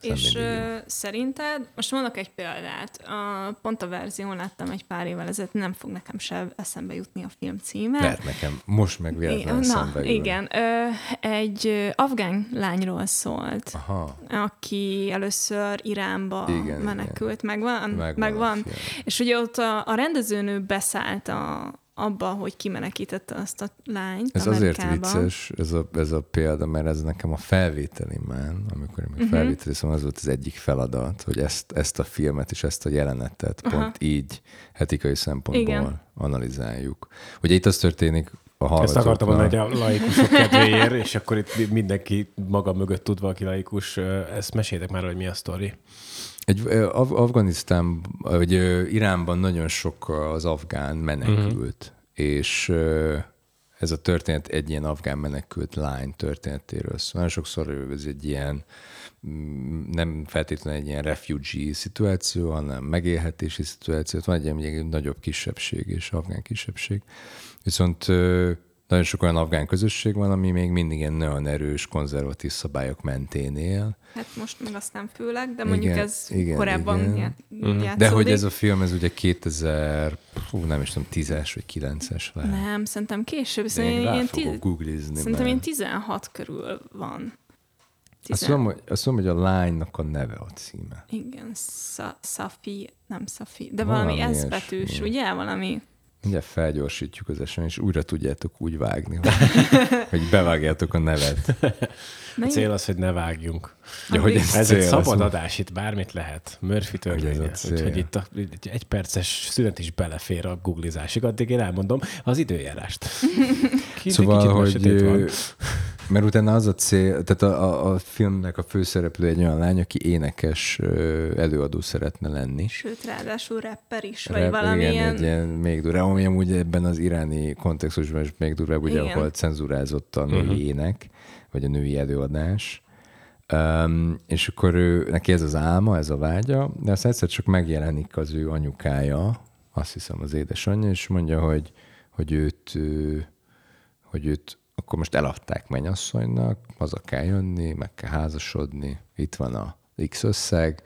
és ö, szerinted, most mondok egy példát, a, pont a verzión láttam egy pár évvel ezelőtt, nem fog nekem sem eszembe jutni a film címe. Lehet nekem, most meg véletlenül eszembe jön. Igen, ö, egy afgán lányról szólt, aha. aki először Iránba igen, menekült, igen. megvan? Megvan. megvan. És ugye ott a, a rendezőnő beszállt a... abba, hogy kimenekítette azt a lányt ez Amerikába. Azért vicces, ez a, ez a példa, mert ez nekem a felvételimben, amikor én még uh-huh. felvételiztem, ez volt az egyik feladat, hogy ezt, ezt a filmet és ezt a jelenetet pont aha. így etikai szempontból igen. analizáljuk. Ugye itt az történik a hallgatóknál. Ezt akartam mondani, hogy a laikusok kedvéért, és akkor itt mindenki maga mögött tudva, aki laikus, ezt meséljétek már, hogy mi a sztori. Egy, Af- Afganisztán, vagy Iránban nagyon sok az afgán menekült, mm-hmm. és ez a történet egy ilyen afgán menekült lány történetéről szól. Nagyon sokszor ez egy ilyen, nem feltétlenül egy ilyen refugee szituáció, hanem megélhetési szituáció. Van egy ilyen egy nagyobb kisebbség és afgán kisebbség. Viszont nagyon sok olyan afgán közösség van, ami még mindig ilyen nagyon erős, konzervatív szabályok mentén él. Hát most meg aztán főleg, de mondjuk igen, ez igen, korábban igen. játszódik. De hogy ez a film, ez ugye kétezer, hú, nem is tudom, tízes vagy kilences lehet. Nem, szerintem később. Szerintem én, én, tíz... szerintem én tizenhat körül van. Tizen... Azt mondom, hogy, azt mondom, hogy a lánynak a neve a címe. Igen, Safi, nem Safi, de valami, valami S betűs, ugye? Valami... Mindjárt felgyorsítjuk az eseményt, és újra tudjátok úgy vágni, hogy, hogy bevágjátok a nevet. A cél az, hogy ne vágjunk. Ja, hogy ez ez cél, egy szabad adás, itt bármit lehet. Murphy törvénye. Úgyhogy itt a, egy perces szünet is belefér a googlizásig. Addig én elmondom az időjárást. Szóval, hogy... Mert utána az a cél, tehát a, a, a filmnek a főszereplő egy olyan lány, aki énekes előadó szeretne lenni. Sőt, ráadásul rapper is, Rap, vagy valamilyen... Igen, ilyen még durvább, ami amúgy ebben az iráni kontextusban is még durvább, ugye, ahol cenzurázott a női uh-huh. ének, vagy a női előadás. Um, és akkor ő, neki ez az álma, ez a vágya, de aztán egyszer csak megjelenik az ő anyukája, azt hiszem az édesanyja, és mondja, hogy, hogy őt... hogy őt akkor most eladták mennyasszonynak, haza kell jönni, meg kell házasodni, itt van a X összeg,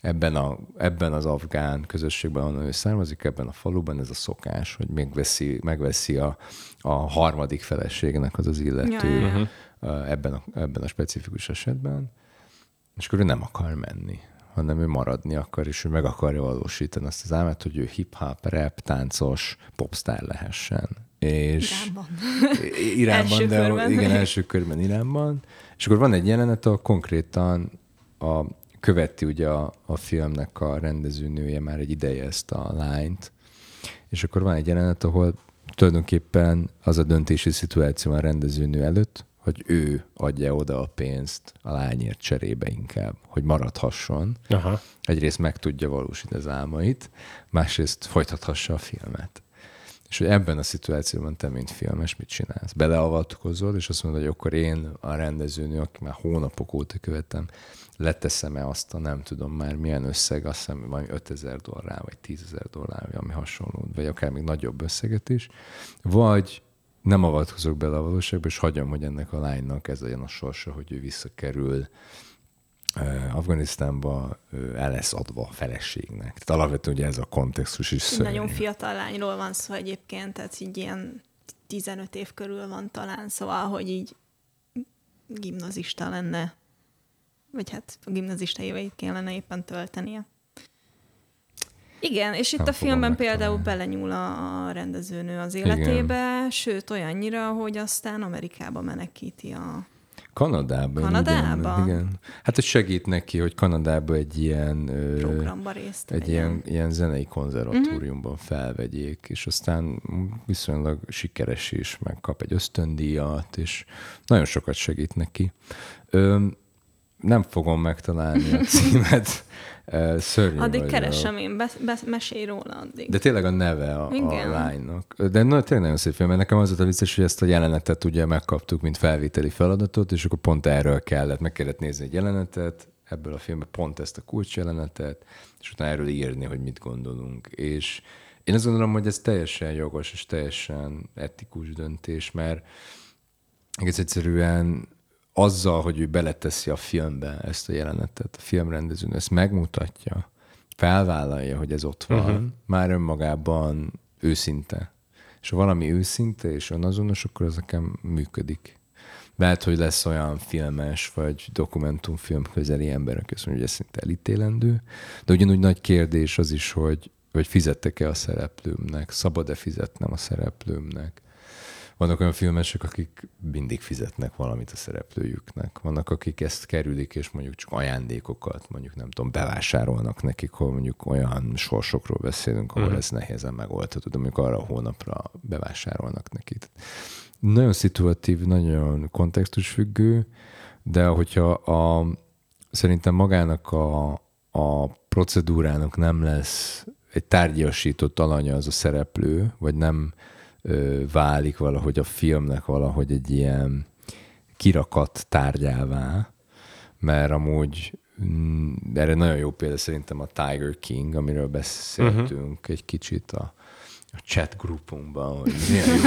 ebben, a, ebben az afgán közösségben, ahol ő származik, ebben a faluban ez a szokás, hogy megveszi, megveszi a, a harmadik feleségnek az az illető ja, ja. Ebben, a, ebben a specifikus esetben, és akkor ő nem akar menni, hanem ő maradni akar, és ő meg akarja valósítani azt az álmát, hogy ő hip-hop, rap, táncos, popstar lehessen. És Iránban. Iránban, első de körben. Igen, első körben Iránban. És akkor van egy jelenet, ahol konkrétan a, követi ugye a, a filmnek a rendezőnője már egy ideje ezt a lányt, és akkor van egy jelenet, ahol tulajdonképpen az a döntési szituáció a rendezőnő előtt, hogy ő adja oda a pénzt a lányért cserébe inkább, hogy maradhasson. Aha. Egyrészt meg tudja valósítani az álmait, másrészt folytathassa a filmet. És hogy ebben a szituációban te, mint filmes, mit csinálsz? Beleavatkozol, és azt mondod, hogy akkor én a rendezőnő, aki már hónapok óta követem, leteszem-e azt a nem tudom már milyen összeg, azt hiszem, valami ötezer dollár, vagy tízezer dollár, vagy ami hasonló, vagy akár még nagyobb összeget is, vagy nem avatkozok bele a valóságba, és hagyom, hogy ennek a lánynak ez legyen a sorsa, hogy ő visszakerül Afganisztánba, el lesz adva a feleségnek. Tehát alapvetően ugye ez a kontextus is szörnyű. Nagyon fiatal lányról van szó egyébként, tehát így ilyen tizenöt év körül van talán, szóval, hogy így gimnazista lenne, vagy hát a gimnazista éveit kellene éppen töltenie. Igen, és itt nem a filmben megtalálni. Például belenyúl a rendezőnő az életébe, igen. Sőt olyannyira, hogy aztán Amerikába menekíti a Kanadában. Kanadában? Igen, igen. Hát ez segít neki, hogy Kanadában egy ilyen... Programban részt Egy ilyen, ilyen zenei konzervatóriumban uh-huh. felvegyék, és aztán viszonylag sikeres is, meg kap egy ösztöndíjat, és nagyon sokat segít neki. Ö, nem fogom megtalálni a címet. Szörnyű. Addig keresem a... én, be, be, mesélj róla addig. De tényleg a neve a, a lánynak. De na, tényleg nagyon szép film, mert nekem az volt a vicces, hogy ezt a jelenetet ugye megkaptuk, mint felvételi feladatot, és akkor pont erről kellett, meg kellett nézni egy jelenetet, ebből a filmben pont ezt a kulcsjelenetet, és utána erről írni, hogy mit gondolunk. És én azt gondolom, hogy ez teljesen jogos, és teljesen etikus döntés, mert egész egyszerűen azzal, hogy ő beleteszi a filmbe ezt a jelenetet, a filmrendezőn, ezt megmutatja, felvállalja, hogy ez ott van, uh-huh. már önmagában őszinte. És ha valami őszinte és önazonos, akkor az nekem működik. Lehet, hogy lesz olyan filmes vagy dokumentumfilm közeli emberek, azt mondja, hogy ez szinte elítélendő, de ugyanúgy nagy kérdés az is, hogy, hogy fizettek-e a szereplőmnek, szabad-e fizetnem a szereplőmnek. Vannak olyan filmesek, akik mindig fizetnek valamit a szereplőjüknek. Vannak, akik ezt kerülik, és mondjuk csak ajándékokat, mondjuk nem tudom, bevásárolnak nekik, hogy mondjuk olyan sorsokról beszélünk, ahol mm. ez nehézen megoldható, de mondjuk arra a hónapra bevásárolnak nekik. Nagyon szituatív, nagyon kontextusfüggő, de hogyha a, szerintem magának a, a procedúrának nem lesz egy tárgyasított alanya az a szereplő, vagy nem válik valahogy a filmnek valahogy egy ilyen kirakat tárgyává, mert amúgy m- erre nagyon jó példa szerintem a Tiger King, amiről beszéltünk uh-huh. egy kicsit a, a chat grupunkban, hogy milyen jó,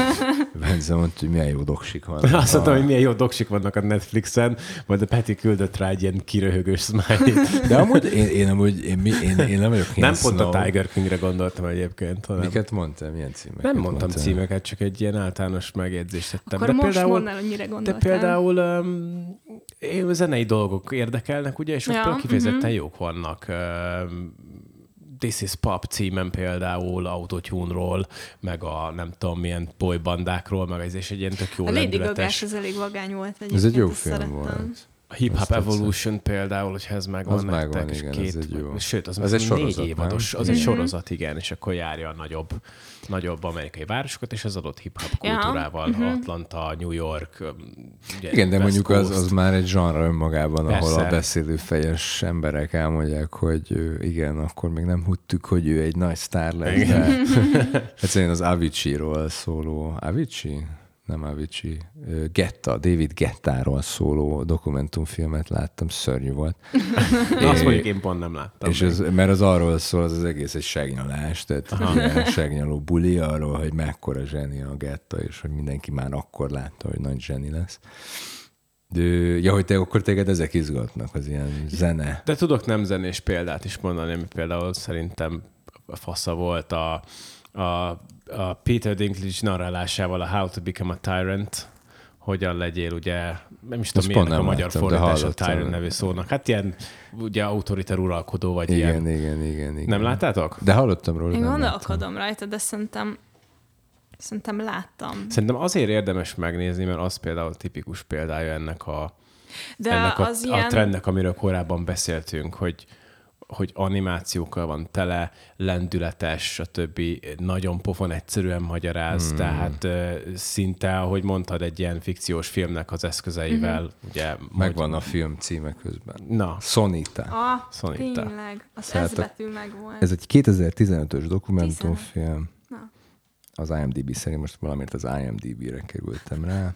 Bence mondta, hogy milyen jó doksik vannak. Azt mondtam, a... hogy milyen jó doksik vannak a Netflixen, majd a Peti küldött rá egy ilyen kiröhögös smiley-t. De amúgy én, én amúgy, én, én, én nem vagyok Nem pont a Tiger Kingre gondoltam egyébként. Hanem... Miket mondtam? Milyen címeket Nem mondtam, mondtam címeket, csak egy ilyen általános megjegyzést tettem. Akkor de most például, mondanál, hogy mire gondoltál. De például um, én, zenei dolgok érdekelnek, ugye, és ja, ott kifejezetten uh-huh. jók vannak. Um, This is Pop címen például autotune-ról, meg a nem tudom milyen boybandákról, meg ez is egy ilyen tök jó lendületes. A Lady Gaga-s az elég vagány volt. Ez egy jó film szerettem. Volt. A Hip Hop Evolution például, hogyha ez megvan az nektek. Megvan, és igen, két, ez egy jó. Sőt, az, az egy sorozat, négy évados, az igen. egy sorozat, igen, és akkor járja a nagyobb, nagyobb amerikai városokat, és az adott hip-hop ja. kultúrával, uh-huh. Atlanta, New York, ugye, igen, de West mondjuk az, az már egy zsanra önmagában, persze. ahol a beszélőfejes emberek elmondják, hogy igen, akkor még nem hittük, hogy ő egy nagy sztár lesz, igen. de egyszerűen az Avicii-ról szóló, Avicii? nem Avicii, Getta, David Gettáról szóló dokumentumfilmet láttam, szörnyű volt. é, Azt mondjuk én pont nem láttam. És az, mert az arról szól, az, az egész egy segnyalás, tehát ilyen segnyaló buli arról, hogy mekkora zseni a Getta, és hogy mindenki már akkor látta, hogy nagy zseni lesz. De, ja, hogy te, akkor téged ezek izgatnak, az ilyen zene. De tudok nem zenés példát is mondani, ami például szerintem fasza volt a a a Peter Dinklage narrálásával a How to Become a Tyrant, hogyan legyél, ugye, nem is tudom, milyenek a magyar fordítás a Tyrant nevű szónak. Hát ilyen, ugye, autoriter uralkodó vagy igen, ilyen. Igen, igen, igen. Nem láttátok? De hallottam róla. Én gondolkodom rajta, de szerintem, szerintem láttam. Szerintem azért érdemes megnézni, mert az például tipikus példája ennek a, de ennek a, ilyen... a trendnek, amiről korábban beszéltünk, hogy hogy animációkkal van tele, lendületes, stb. Nagyon pofon egyszerűen magyaráz, hmm. tehát szinte, ahogy mondtad, egy ilyen fikciós filmnek az eszközeivel. Mm-hmm. Ugye, megvan hogy... a film címe közben. Na. Sonita. Ah, Sonita. Tényleg. Az ez betű megvolt. Ez egy kétezer-tizenötös dokumentumfilm. Na. Az IMDb szerint, most valamiért az IMDb-re kerültem rá.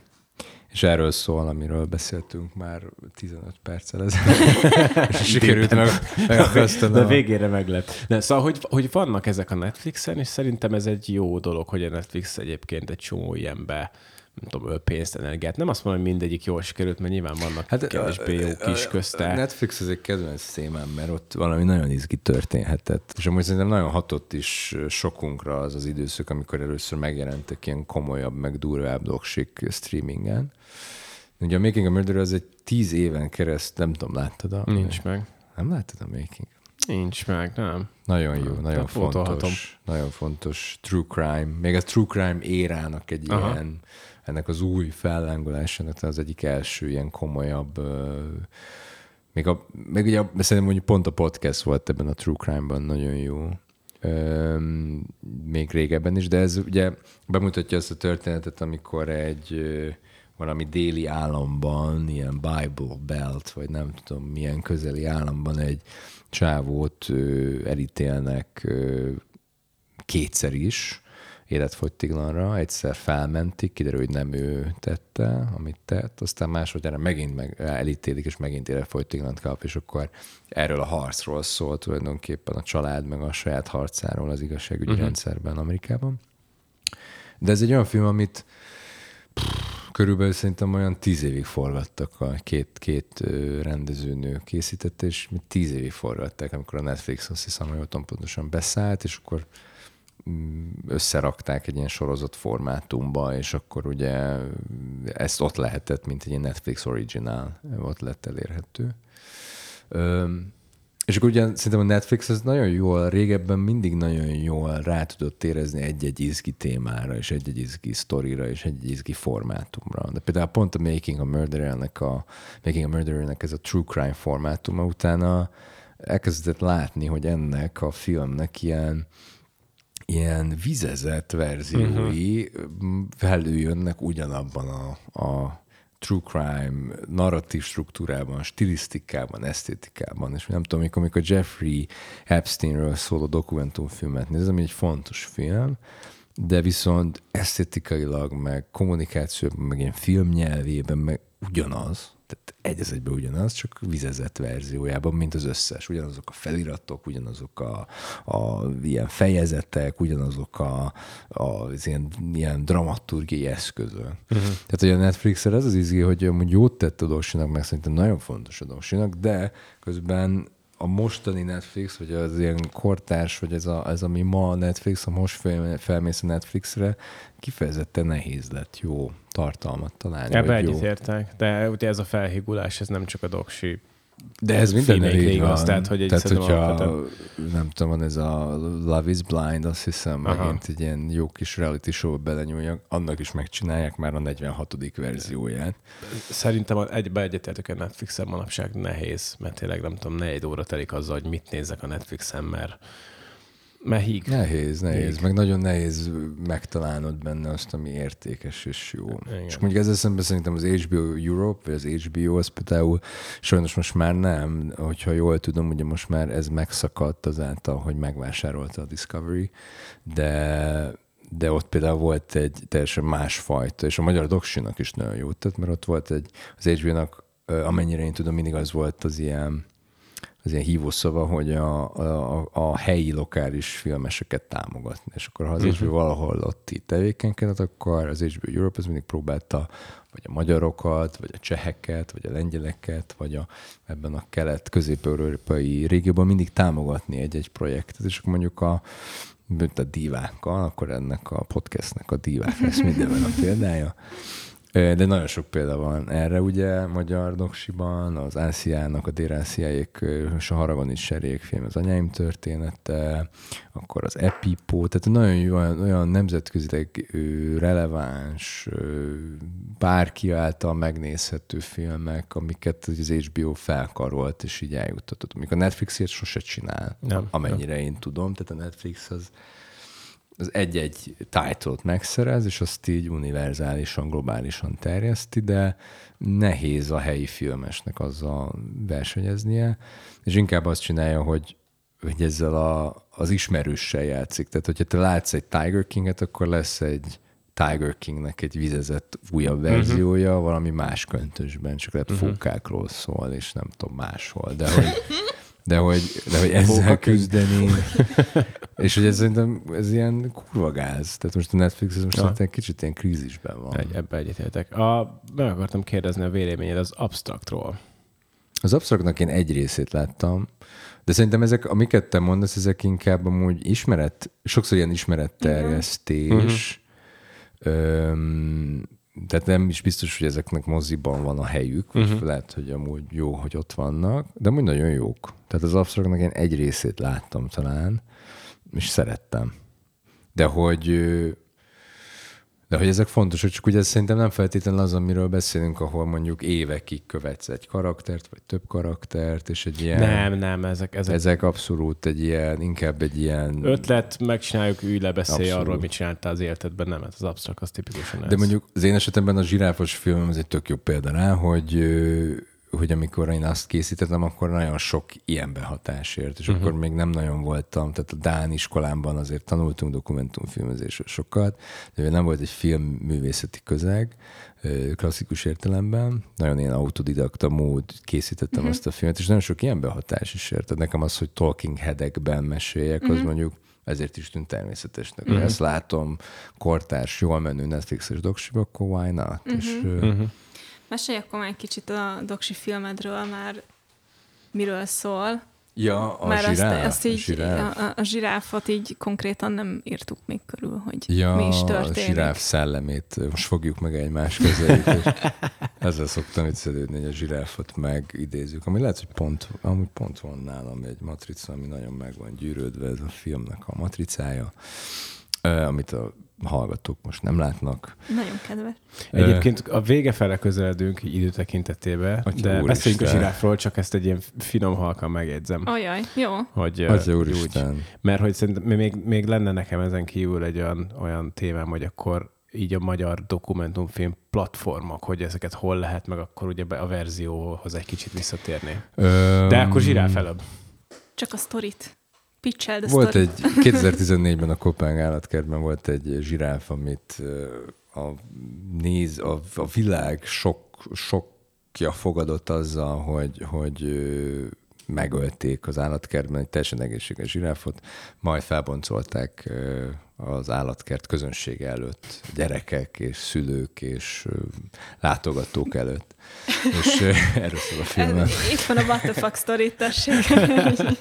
És erről szól, amiről beszéltünk már tizenöt perccel ezelőtt. Sikerült meg, megakasztanom. De végére meglep. De, szóval, hogy, hogy vannak ezek a Netflixen, és szerintem ez egy jó dolog, hogy a Netflix egyébként egy csomó ilyenbe, nem tudom, pénzt, energiát. Nem azt mondom, hogy mindegyik jól sikerült, mert nyilván vannak hát kevésbé jó kis közte. A Netflix az egy kedvenc témám, mert ott valami nagyon izgi történhetett. És amúgy szerintem nagyon hatott is sokunkra az az időszak, amikor először megjelentek ilyen komolyabb, meg durvább doksik streamingen. Ugye a Making a Murderer az egy tíz éven keresztül, nem tudom, láttad a... Nincs meg. Nem láttad a Making Nincs meg, nem. Nagyon jó, nagyon tehát fontos. Fotolhatom. Nagyon fontos true crime. Még a true crime érának egy aha. ilyen, ennek az új fellángolásának az egyik első ilyen komolyabb, még, a, még ugye szerintem mondjuk pont a podcast volt ebben a true crime-ban nagyon jó. Öm, még régebben is, de ez ugye bemutatja azt a történetet, amikor egy ö, valami déli államban, ilyen Bible Belt, vagy nem tudom milyen közeli államban egy csávót ö, elítélnek ö, kétszer is életfogytiglanra, egyszer felmentik, kiderül, hogy nem ő tette, amit tett, aztán másodjára megint meg, elítélik, és megint életfogytiglant kap, és akkor erről a harcról szól tulajdonképpen a család, meg a saját harcáról az igazságügyi uh-huh. rendszerben Amerikában. De ez egy olyan film, amit pff, körülbelül szerintem olyan tíz évig forgattak, a két, két rendezőnő készítette, és tíz évig forgatták, amikor a Netflix azt hiszem, hogy otthon pontosan beszállt, és akkor összerakták egy ilyen sorozat formátumba, és akkor ugye ezt ott lehetett, mint egy Netflix original, ott lett elérhető. Öm, és akkor ugye szerintem a Netflix az nagyon jól, régebben mindig nagyon jól rá tudott érezni egy-egy izgi témára, és egy-egy izgi sztorira, és egy-egy izgi formátumra. De például pont a Making a Murderer-nek a, Making a Murderer-nek ez a true crime formátuma utána elkezdett látni, hogy ennek a filmnek ilyen ilyen vizezett verziói uh-huh. felüljönnek ugyanabban a, a true crime narratív struktúrában, stilisztikában, esztétikában. És nem tudom, amikor, amikor Jeffrey Epsteinről szóló dokumentumfilmet nézem, egy fontos film, de viszont esztétikailag, meg kommunikációban, meg ilyen filmnyelvében, meg ugyanaz, tehát egy az egyben ugyanaz, csak vizezett verziójában, mint az összes. Ugyanazok a feliratok, ugyanazok a, a ilyen fejezetek, ugyanazok a, a, az ilyen, ilyen dramaturgiai eszközök. Uh-huh. Tehát ugye a Netflixre ez az izgi, hogy amúgy jót tett a Dorsinak, meg szerintem nagyon fontos a Dorsinak, de közben a mostani Netflix, vagy az ilyen kortárs, vagy ez, a, ez ami ma a Netflix, a most fel, felmész a Netflixre, kifejezetten nehéz lett jó tartalmat találni. Ebben egyetértek, de ugye ez a felhigulás, ez nem csak a doksi. De ez minden így van. Tehát, hogy tehát hogyha, nem tudom, van ez a Love is Blind, azt hiszem, aha. megint egy ilyen jó kis reality show-ba belenyúljak, annak is megcsinálják már a negyvenhatodik verzióját. Szerintem egybe egyetértek a Netflixen manapság nehéz, mert tényleg nem tudom, négy óra telik azzal, hogy mit nézzek a Netflixen, mert Mehíg. Nehéz, nehéz. Híg. Meg nagyon nehéz megtalálnod benne azt, ami értékes és jó. Igen. És mondjuk ezzel szemben szerintem az há bé o Europe, vagy az há bé o, az például sajnos most már nem, hogyha jól tudom, ugye most már ez megszakadt azáltal, hogy megvásárolta a Discovery, de, de ott például volt egy teljesen másfajta, és a magyar doksinak is nagyon jót tett, mert ott volt egy, az há bé o-nak, amennyire én tudom, mindig az volt az ilyen, az ilyen hívószava, hogy a, a, a helyi lokális filmeseket támogatni. És akkor ha az há bé o valahol ott így tevékenykedett, akkor az há bé o Europe az mindig próbálta vagy a magyarokat, vagy a cseheket, vagy a lengyeleket, vagy a, ebben a kelet-közép-európai régióban mindig támogatni egy-egy projektet. És akkor mondjuk a, a dívákkal, akkor ennek a podcastnek a divák lesz mindenben a példája. De nagyon sok példa van erre, ugye, magyar doksiban, az Ásziának, a dél-ásziájék, és a Haragon is serék film, az Anyáim története, akkor az Epipó, tehát nagyon jó, olyan, olyan nemzetközileg releváns, bárki által megnézhető filmek, amiket az há bé o felkarolt, és így eljuttatott. Amikor a Netflixért sose csinál, nem, amennyire nem. én tudom, tehát a Netflix az... az egy-egy title-t megszerez, és azt így univerzálisan, globálisan terjeszti, de nehéz a helyi filmesnek azzal versenyeznie, és inkább azt csinálja, hogy, hogy ezzel a, az ismerőssel játszik. Tehát, hogyha te látsz egy Tiger King-et, akkor lesz egy Tiger Kingnek egy vizezett újabb verziója, uh-huh. valami más köntösben, csak lehet uh-huh. fókákról szól, és nem tudom, máshol, de hogy... De hogy, de hogy ezzel küzdeni. És hogy ez szerintem ez ilyen kurva gáz. Tehát most a Netflix ez most ja. szerintem kicsit ilyen krízisben van. Egy, ebbe egyetértek. A, meg akartam kérdezni a véleményed az Abstractról. Az Abstractnak én egy részét láttam, de szerintem ezek, amiket te mondasz, ezek inkább amúgy ismeret, sokszor ilyen ismeretterjesztés, uh-huh. öm, tehát nem is biztos, hogy ezeknek moziban van a helyük, vagy uh-huh. lehet, hogy amúgy jó, hogy ott vannak, de amúgy nagyon jók. Tehát az absztraktnak én egy részét láttam talán, és szerettem. De hogy... De hogy ezek fontosak, csak ugye szerintem nem feltétlenül az, amiről beszélünk, ahol mondjuk évekig követsz egy karaktert, vagy több karaktert, és egy ilyen... Nem, nem, ezek... Ezek, ezek abszolút egy ilyen, inkább egy ilyen... Ötlet, megcsináljuk, ülj le, beszélj abszolút. Arról, mit csináltál az életedben, nem, ez az absztrakt, az tipikusan ez. De mondjuk az én esetemben a zsiráfos film, ez egy tök jó példa rá, hogy, hogy amikor én azt készítettem, akkor nagyon sok ilyen behatásért, és uh-huh. akkor még nem nagyon voltam, tehát a dán iskolámban azért tanultunk dokumentumfilmezésről sokat, de nem volt egy filmművészeti közeg, klasszikus értelemben, nagyon én autodidakta mód készítettem uh-huh. azt a filmet, és nagyon sok ilyen behatás is ért. Tehát nekem az, hogy talking headekben meséljek, uh-huh. az mondjuk ezért is tűnt természetesnek. Uh-huh. Ha ezt látom, kortárs, jól menő Netflixes doksiba, akkor why not? Uh-huh. És, uh-huh. Mesélj akkor már egy kicsit a doksi filmedről, már miről szól. Ja, a már zsiráf. Azt, azt zsiráf. Így, a, a zsiráfot így konkrétan nem írtuk még körül, hogy ja, mi is történik. Ja, a zsiráf szellemét most fogjuk meg egymás közeljük, és ezzel szoktam viccelődni, hogy a zsiráfot megidézzük. Ami lehet, hogy pont, amúgy pont van nálam egy matrica, ami nagyon meg van gyűrődve, ez a filmnek a matricája, amit a hallgatók most nem látnak. Nagyon kedves. Egyébként a vége fele közeledünk időtekintetében, de beszéljünk a zsiráfról, csak ezt egy ilyen finom halkan megjegyzem. Ajaj, jó. Hogy, az úristen. Úgy, mert hogy szerintem még, még lenne nekem ezen kívül egy olyan, olyan témám, hogy akkor így a magyar dokumentumfilm platformok, hogy ezeket hol lehet, meg akkor ugye a verzióhoz egy kicsit visszatérni. Öm... De akkor zsiráf előbb. Csak a sztorit. Volt story. Egy kétezer-tizennégyben a Koppenhága állatkertben volt egy zsiráf, amit a, néz, a, a világ sok, sokja fogadott azzal, hogy, hogy megölték az állatkertben egy teljesen egészséges zsiráfot, majd felboncolták az állatkert közönsége előtt, gyerekek és szülők és látogatók előtt. És erről szól a filmem. Itt van a what the fuck story, tessék.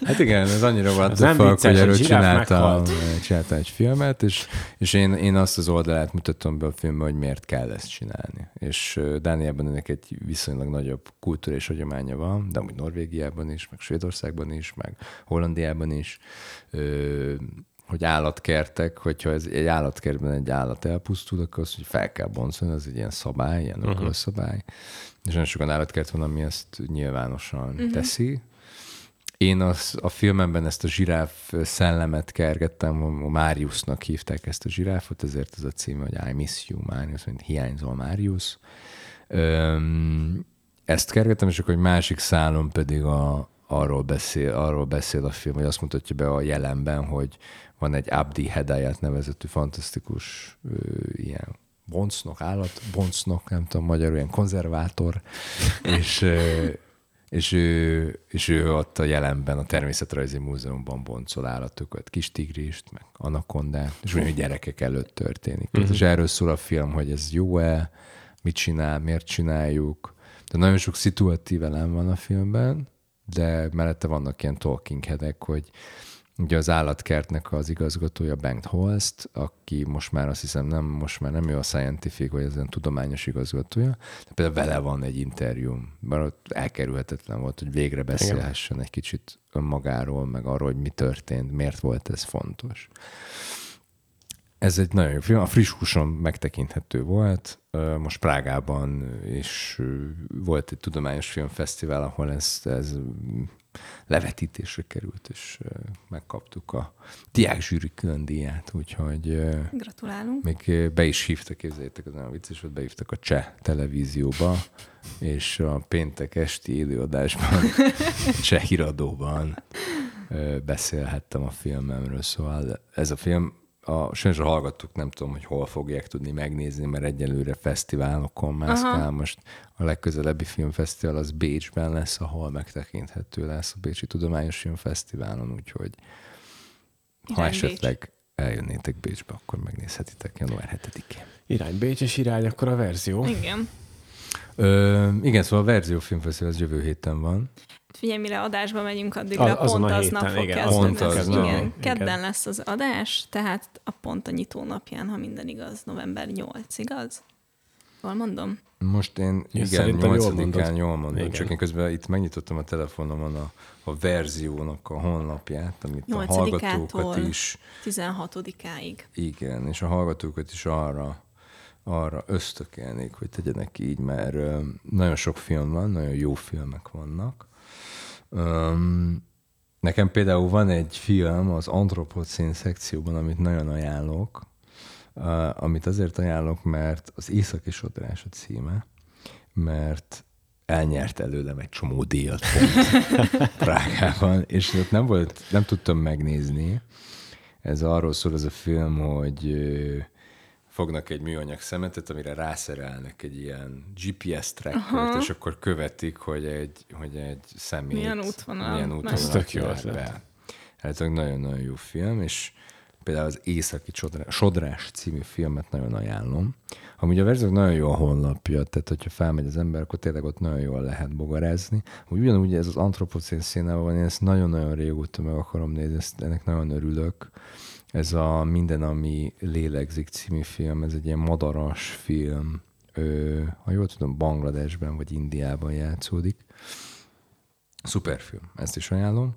Hát igen, ez annyira what the fuck, hogy erről csináltam, csináltam egy filmet, és, és én, én azt az oldalát mutatom be a filmben, hogy miért kell ezt csinálni. És Dániában ennek egy viszonylag nagyobb kultúra és hagyománya van, de amúgy Norvégiában is, meg Svédországban is, meg Hollandiában is, Ö, hogy állatkertek, hogyha ez egy állatkertben egy állat elpusztul, akkor azt, hogy fel kell boncolni, ez egy ilyen szabály, ilyen uh-huh. ökölszabály. És nagyon sokan állatkert van, ami ezt nyilvánosan uh-huh. teszi. Én az, a filmemben ezt a zsiráf szellemet kergettem, a Máriusnak hívták ezt a zsiráfot, ezért ez a címe, hogy I miss you, Márius, mint hiányzol, Márius. Öm, ezt kergettem, és akkor egy másik szálon pedig a, arról, beszél, arról beszél a film, hogy azt mutatja be a jelenben, hogy van egy Abdi Hedayat nevezetű fantasztikus ö, ilyen boncnok, állatboncnok, nem tudom magyarul, ilyen konzervátor, és, ö, és, ő, és ő ott a jelenben a Természetrajzi Múzeumban boncol állatokat, kis tigrist, meg anakondát, és úgy, gyerekek előtt történik. Mm-hmm. És erről szól a film, hogy ez jó-e, mit csinál, miért csináljuk. De nagyon sok szituatív elem van a filmben, de mellette vannak ilyen talking headek, hogy ugye az állatkertnek az igazgatója, Bengt Holst, aki most már azt hiszem nem, most már nem ő a scientific, vagy az ilyen tudományos igazgatója, de például vele van egy interjúm, mert elkerülhetetlen volt, hogy végre beszélhessen igen. egy kicsit önmagáról, meg arról, hogy mi történt, miért volt ez fontos. Ez egy nagyon jó film, a Friss Húson megtekinthető volt, most Prágában is volt egy tudományos filmfesztivál, ahol ez, ez levetítésre került, és megkaptuk a diákzsűri külön díját, úgyhogy... Gratulálunk! Még be is hívtak, képzeljétek, az olyan vicces volt, behívtak a Cseh televízióba, és a péntek esti élőadásban, Cseh híradóban beszélhettem a filmemről, szóval ez a film... A, sajnos a hallgatók nem tudom, hogy hol fogják tudni megnézni, mert egyelőre fesztiválokon mászkál. Most a legközelebbi filmfesztivál az Bécsben lesz, ahol megtekinthető lesz a Bécsi Tudományos Filmfesztiválon, úgyhogy ha irány esetleg Bécs. Eljönnétek Bécsbe, akkor megnézhetitek január hetedikén. Irány Bécs és irány akkor a verzió. Igen. Ö, igen, szóval a verzió filmfesztivál az jövő héten van. Figyelj, mire adásba megyünk, addigra a, pont aznap az fog kezdődni. Kedden lesz az adás, tehát a pont a nyitó napján, ha minden igaz, november nyolc, igaz? Jól mondom? Most én, én igen, nyolcadikán jól mondom, igen. Csak én közben itt megnyitottam a telefonomon a, a verziónak a honlapját, amit a hallgatókat is... tizenhatodikáig. Igen, és a hallgatókat is arra, arra ösztökélnék, hogy tegyenek így, mert nagyon sok film van, nagyon jó filmek vannak. Um, nekem például van egy film az Antropocén szekcióban, amit nagyon ajánlok, Uh, amit azért ajánlok, mert az Északi Sodrás a címe, mert elnyert előlem egy csomó díjat Prágában, és ott nem volt, nem tudtam megnézni. Ez arról szól ez a film, hogy uh, fognak egy műanyag szemetet, amire rászerelnek egy ilyen G P S trackert, és akkor követik, hogy egy, hogy egy szemét milyen útvonal, milyen útvonal jár be. Hát nagyon-nagyon jó film, és például az Északi Sodrás című filmet nagyon ajánlom. Amúgy a verziók nagyon jó a honlapja, tehát hogyha felmegy az ember, akkor tényleg ott nagyon jól lehet bogarázni. Úgy ugyanúgy ez az antropocén színában van, én ezt nagyon-nagyon régóta meg akarom nézni, ezt, ennek nagyon örülök. Ez a Minden, ami lélegzik című film, ez egy ilyen madaras film. Ö, ha jól tudom, Bangladesben vagy Indiában játszódik. Szuper film, ezt is ajánlom.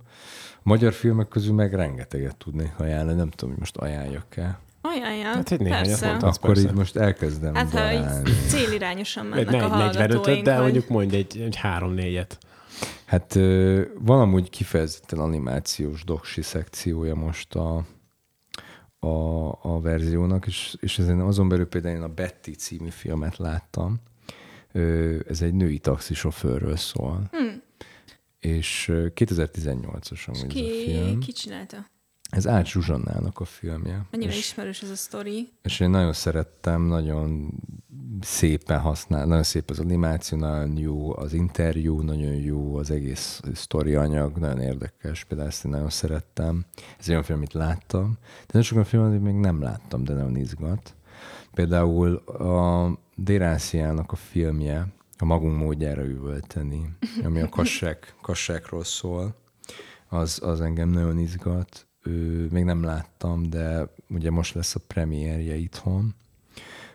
Magyar filmek közül meg rengeteget tudnék ajánlani, nem tudom, hogy most ajánljak-e. Ajánljam, hát, persze. Mondtam, akkor persze. Így most elkezdem. Hát ha célirányosan mennek egy, a hallgatóink. Egy de hogy... mondjuk mondj egy, egy három-négyet. Hát van amúgy kifejezetten animációs doksi szekciója most a, a, a verziónak, és, és ezen azon belül például én a Betty című filmet láttam. Ez egy női taxisofőrről szól. Hmm. És kétezer-tizennyolcas amúgy ki, ez a film. Ki csinálta? Ez Ács Zsuzsannának a filmje. Annyira ismerős ez a sztori. És én nagyon szerettem, nagyon szépen használ, nagyon szép az animáció, nagyon jó az interjú, nagyon jó az egész sztori anyag, nagyon érdekes, például ezt én nagyon szerettem. Ez olyan film, amit láttam. De nagyon sokan film, amit még nem láttam, de nagyon izgat. Például a Déránciának a filmje, A magunk módjára üvölteni, ami a kassák, kassákról szól, az, az engem nagyon izgat. Ö, még nem láttam, de ugye most lesz a premierje itthon.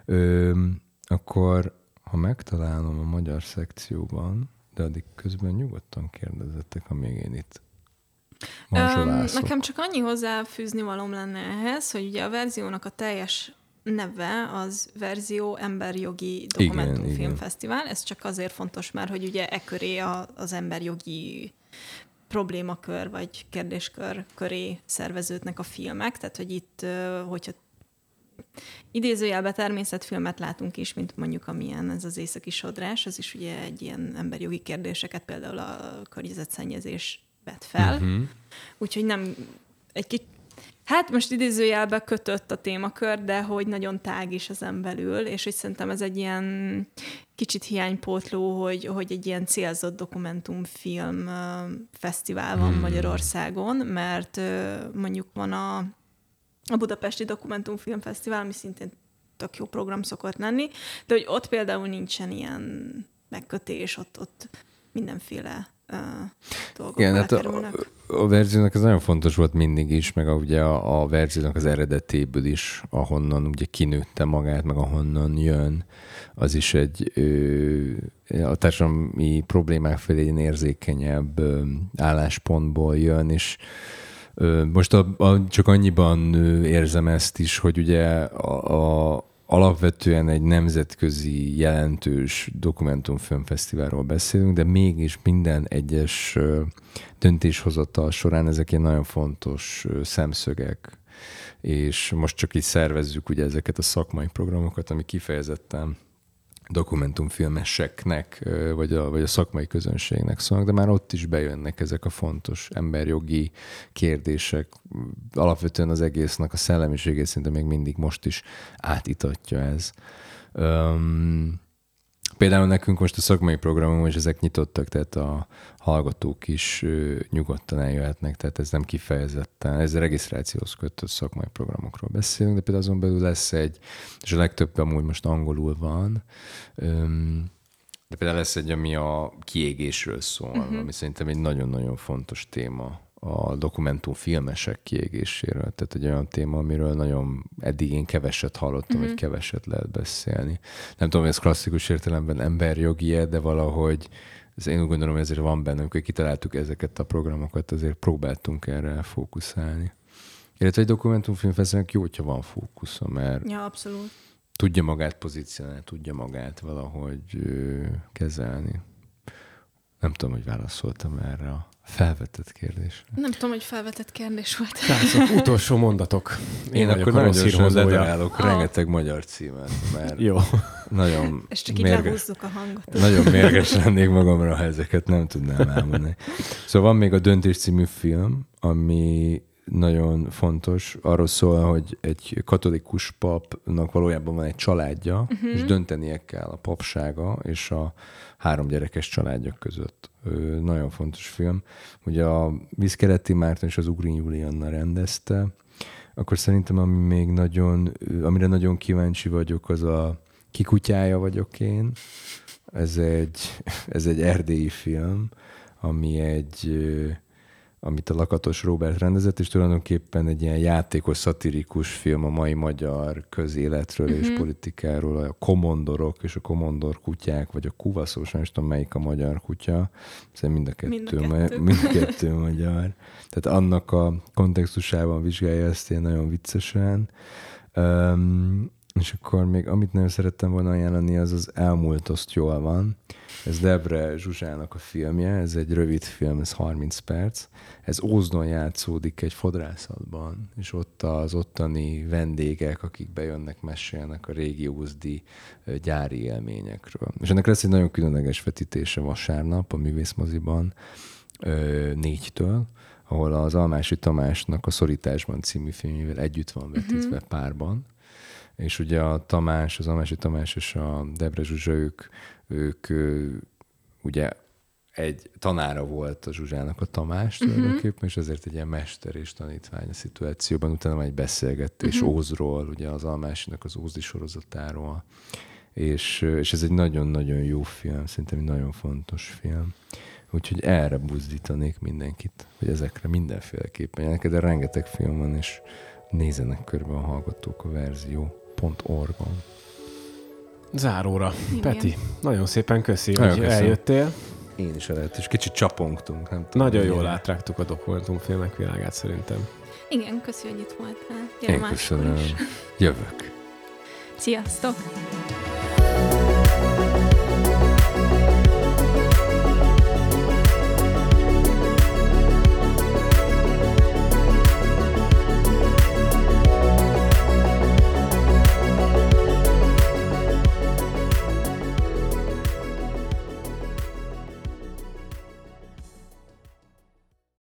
Ö, akkor, ha megtalálom a magyar szekcióban, de addig közben nyugodtan kérdezzetek, amíg én itt mazsolászok. Nekem csak annyi hozzáfűzni valóm lenne ehhez, hogy ugye a verziónak a teljes neve az Verzió Emberjogi Dokumentum igen, Film igen. Fesztivál. Ez csak azért fontos már, hogy ugye e köré a, az emberjogi problémakör vagy kérdéskör köré szerveződnek a filmek. Tehát, hogy itt, hogyha idézőjelben természetfilmet látunk is, mint mondjuk amilyen ez az Északi Sodrás, az is ugye egy ilyen emberjogi kérdéseket, például a környezetszennyezés vet fel. Uh-huh. Úgyhogy nem egy kicsit hát most idézőjelben kötött a témakör, de hogy nagyon tág is ezen belül, és hogy szerintem ez egy ilyen kicsit hiánypótló, hogy, hogy egy ilyen célzott dokumentumfilm fesztivál van Magyarországon, mert mondjuk van a, a Budapesti Dokumentumfilm Fesztivál, ami szintén tök jó program szokott lenni, de hogy ott például nincsen ilyen megkötés, ott, ott mindenféle... dolgok igen, hát a, a verziónak ez nagyon fontos volt mindig is, meg a, ugye a, a verziónak az eredetéből is, ahonnan ugye kinőtte magát, meg ahonnan jön, az is egy ö, a társadalmi problémák felé egy érzékenyebb ö, álláspontból jön, és ö, most a, a, csak annyiban érzem ezt is, hogy ugye a, a alapvetően egy nemzetközi jelentős dokumentumfilmfesztiválról beszélünk, de mégis minden egyes döntéshozatal során ezek ilyen nagyon fontos szemszögek. És most csak így szervezzük ugye ezeket a szakmai programokat, ami kifejezetten dokumentumfilmeseknek, vagy a, vagy a szakmai közönségnek szólnak, de már ott is bejönnek ezek a fontos emberjogi kérdések. Alapvetően az egésznek a szellemiségét szinte még mindig most is átitatja ez. Um, például nekünk most a szakmai programunk, és ezek nyitottak, tehát a hallgatók is nyugodtan eljöhetnek, tehát ez nem kifejezetten, ez a regisztrációhoz kötött szakmai programokról beszélünk, de például azon belül lesz egy, és a legtöbb amúgy most angolul van, de például lesz egy, ami a kiégésről szól, uh-huh. ami szerintem egy nagyon-nagyon fontos téma a, a dokumentumfilmesek kiégéséről. Tehát egy olyan téma, amiről nagyon eddig én keveset hallottam, hogy mm-hmm. keveset lehet beszélni. Nem tudom, hogy ez klasszikus értelemben emberjogi, de valahogy ez én úgy gondolom, hogy ezért van benne, amikor kitaláltuk ezeket a programokat, azért próbáltunk erre fókuszálni. Illetve egy dokumentumfilmfesztiválnak jó, hogyha van fókusza, mert ja, abszolút. Tudja magát pozícionálni, tudja magát valahogy kezelni. Nem tudom, hogy válaszoltam erre a felvetett kérdés. Nem tudom, hogy felvetett kérdés volt. Lászok, utolsó mondatok. Én, Én akkor nagyon gyorsan ledarálok rengeteg magyar címet, mert jó. Nagyon és csak így mérges... lehúzzuk a hangot. Nagyon mérges lennék magamra, ha ezeket nem tudnám elmondani. Szóval van még a Döntés című film, ami nagyon fontos. Arról szól, hogy egy katolikus papnak valójában van egy családja, uh-huh. és döntenie kell a papsága és a három gyerekes családja között. Ö, nagyon fontos film. Ugye a Viszkeleti Márton és az Ugrin Julianna rendezte. Akkor szerintem, ami még nagyon, amire nagyon kíváncsi vagyok, az a Ki kutyája vagyok én. Ez egy, ez egy erdélyi film, ami egy... amit a Lakatos Róbert rendezett, és tulajdonképpen egy ilyen játékos, szatirikus film a mai magyar közéletről uh-huh. és politikáról, a komondorok és a komondor kutyák, vagy a kuvaszós, nem is tudom, melyik a magyar kutya, hiszen mind a kettő, mind a kettő. Ma- mind a kettő magyar. Tehát annak a kontextusában vizsgálja ezt ilyen nagyon viccesen. Um, és akkor még amit nagyon szerettem volna ajánlani, az az Elmúlt oszt jól van. Ez Debre Zsuzsának a filmje, ez egy rövid film, ez harminc perc. Ez Ózdon játszódik egy fodrászatban, és ott az ottani vendégek, akik bejönnek, mesélnek a régi ózdi gyári élményekről. És ennek lesz egy nagyon különleges vetítése vasárnap a Művészmoziban négytől, ahol az Almási Tamásnak a Szorításban című filmjével együtt van vetítve mm-hmm. párban. És ugye a Tamás, az Almási Tamás és a Debre Zsuzsa, ők, ők ugye egy tanára volt a Zsuzsának a Tamás uh-huh. tulajdonképpen, és ezért egy ilyen mester és tanítvány a szituációban. Utána már egy beszélgetés uh-huh. Ózdról, ugye az Almásinak az ózdi sorozatáról. És, és ez egy nagyon-nagyon jó film, szerintem egy nagyon fontos film. Úgyhogy erre buzdítanék mindenkit, hogy ezekre mindenféleképpen jönnek, de rengeteg film van, és nézzenek körbe a hallgatók a verzió pont org-on. Záróra. Igen. Peti, nagyon szépen köszi, nagyon hogy köszön. Eljöttél. Én is előtt, és kicsit csapongtunk. Nem tudom, nagyon jól átrágtuk a dokumentumfilmek világát szerintem. Igen, köszi, hogy itt voltál. Én köszönöm. Jövök. Sziasztok!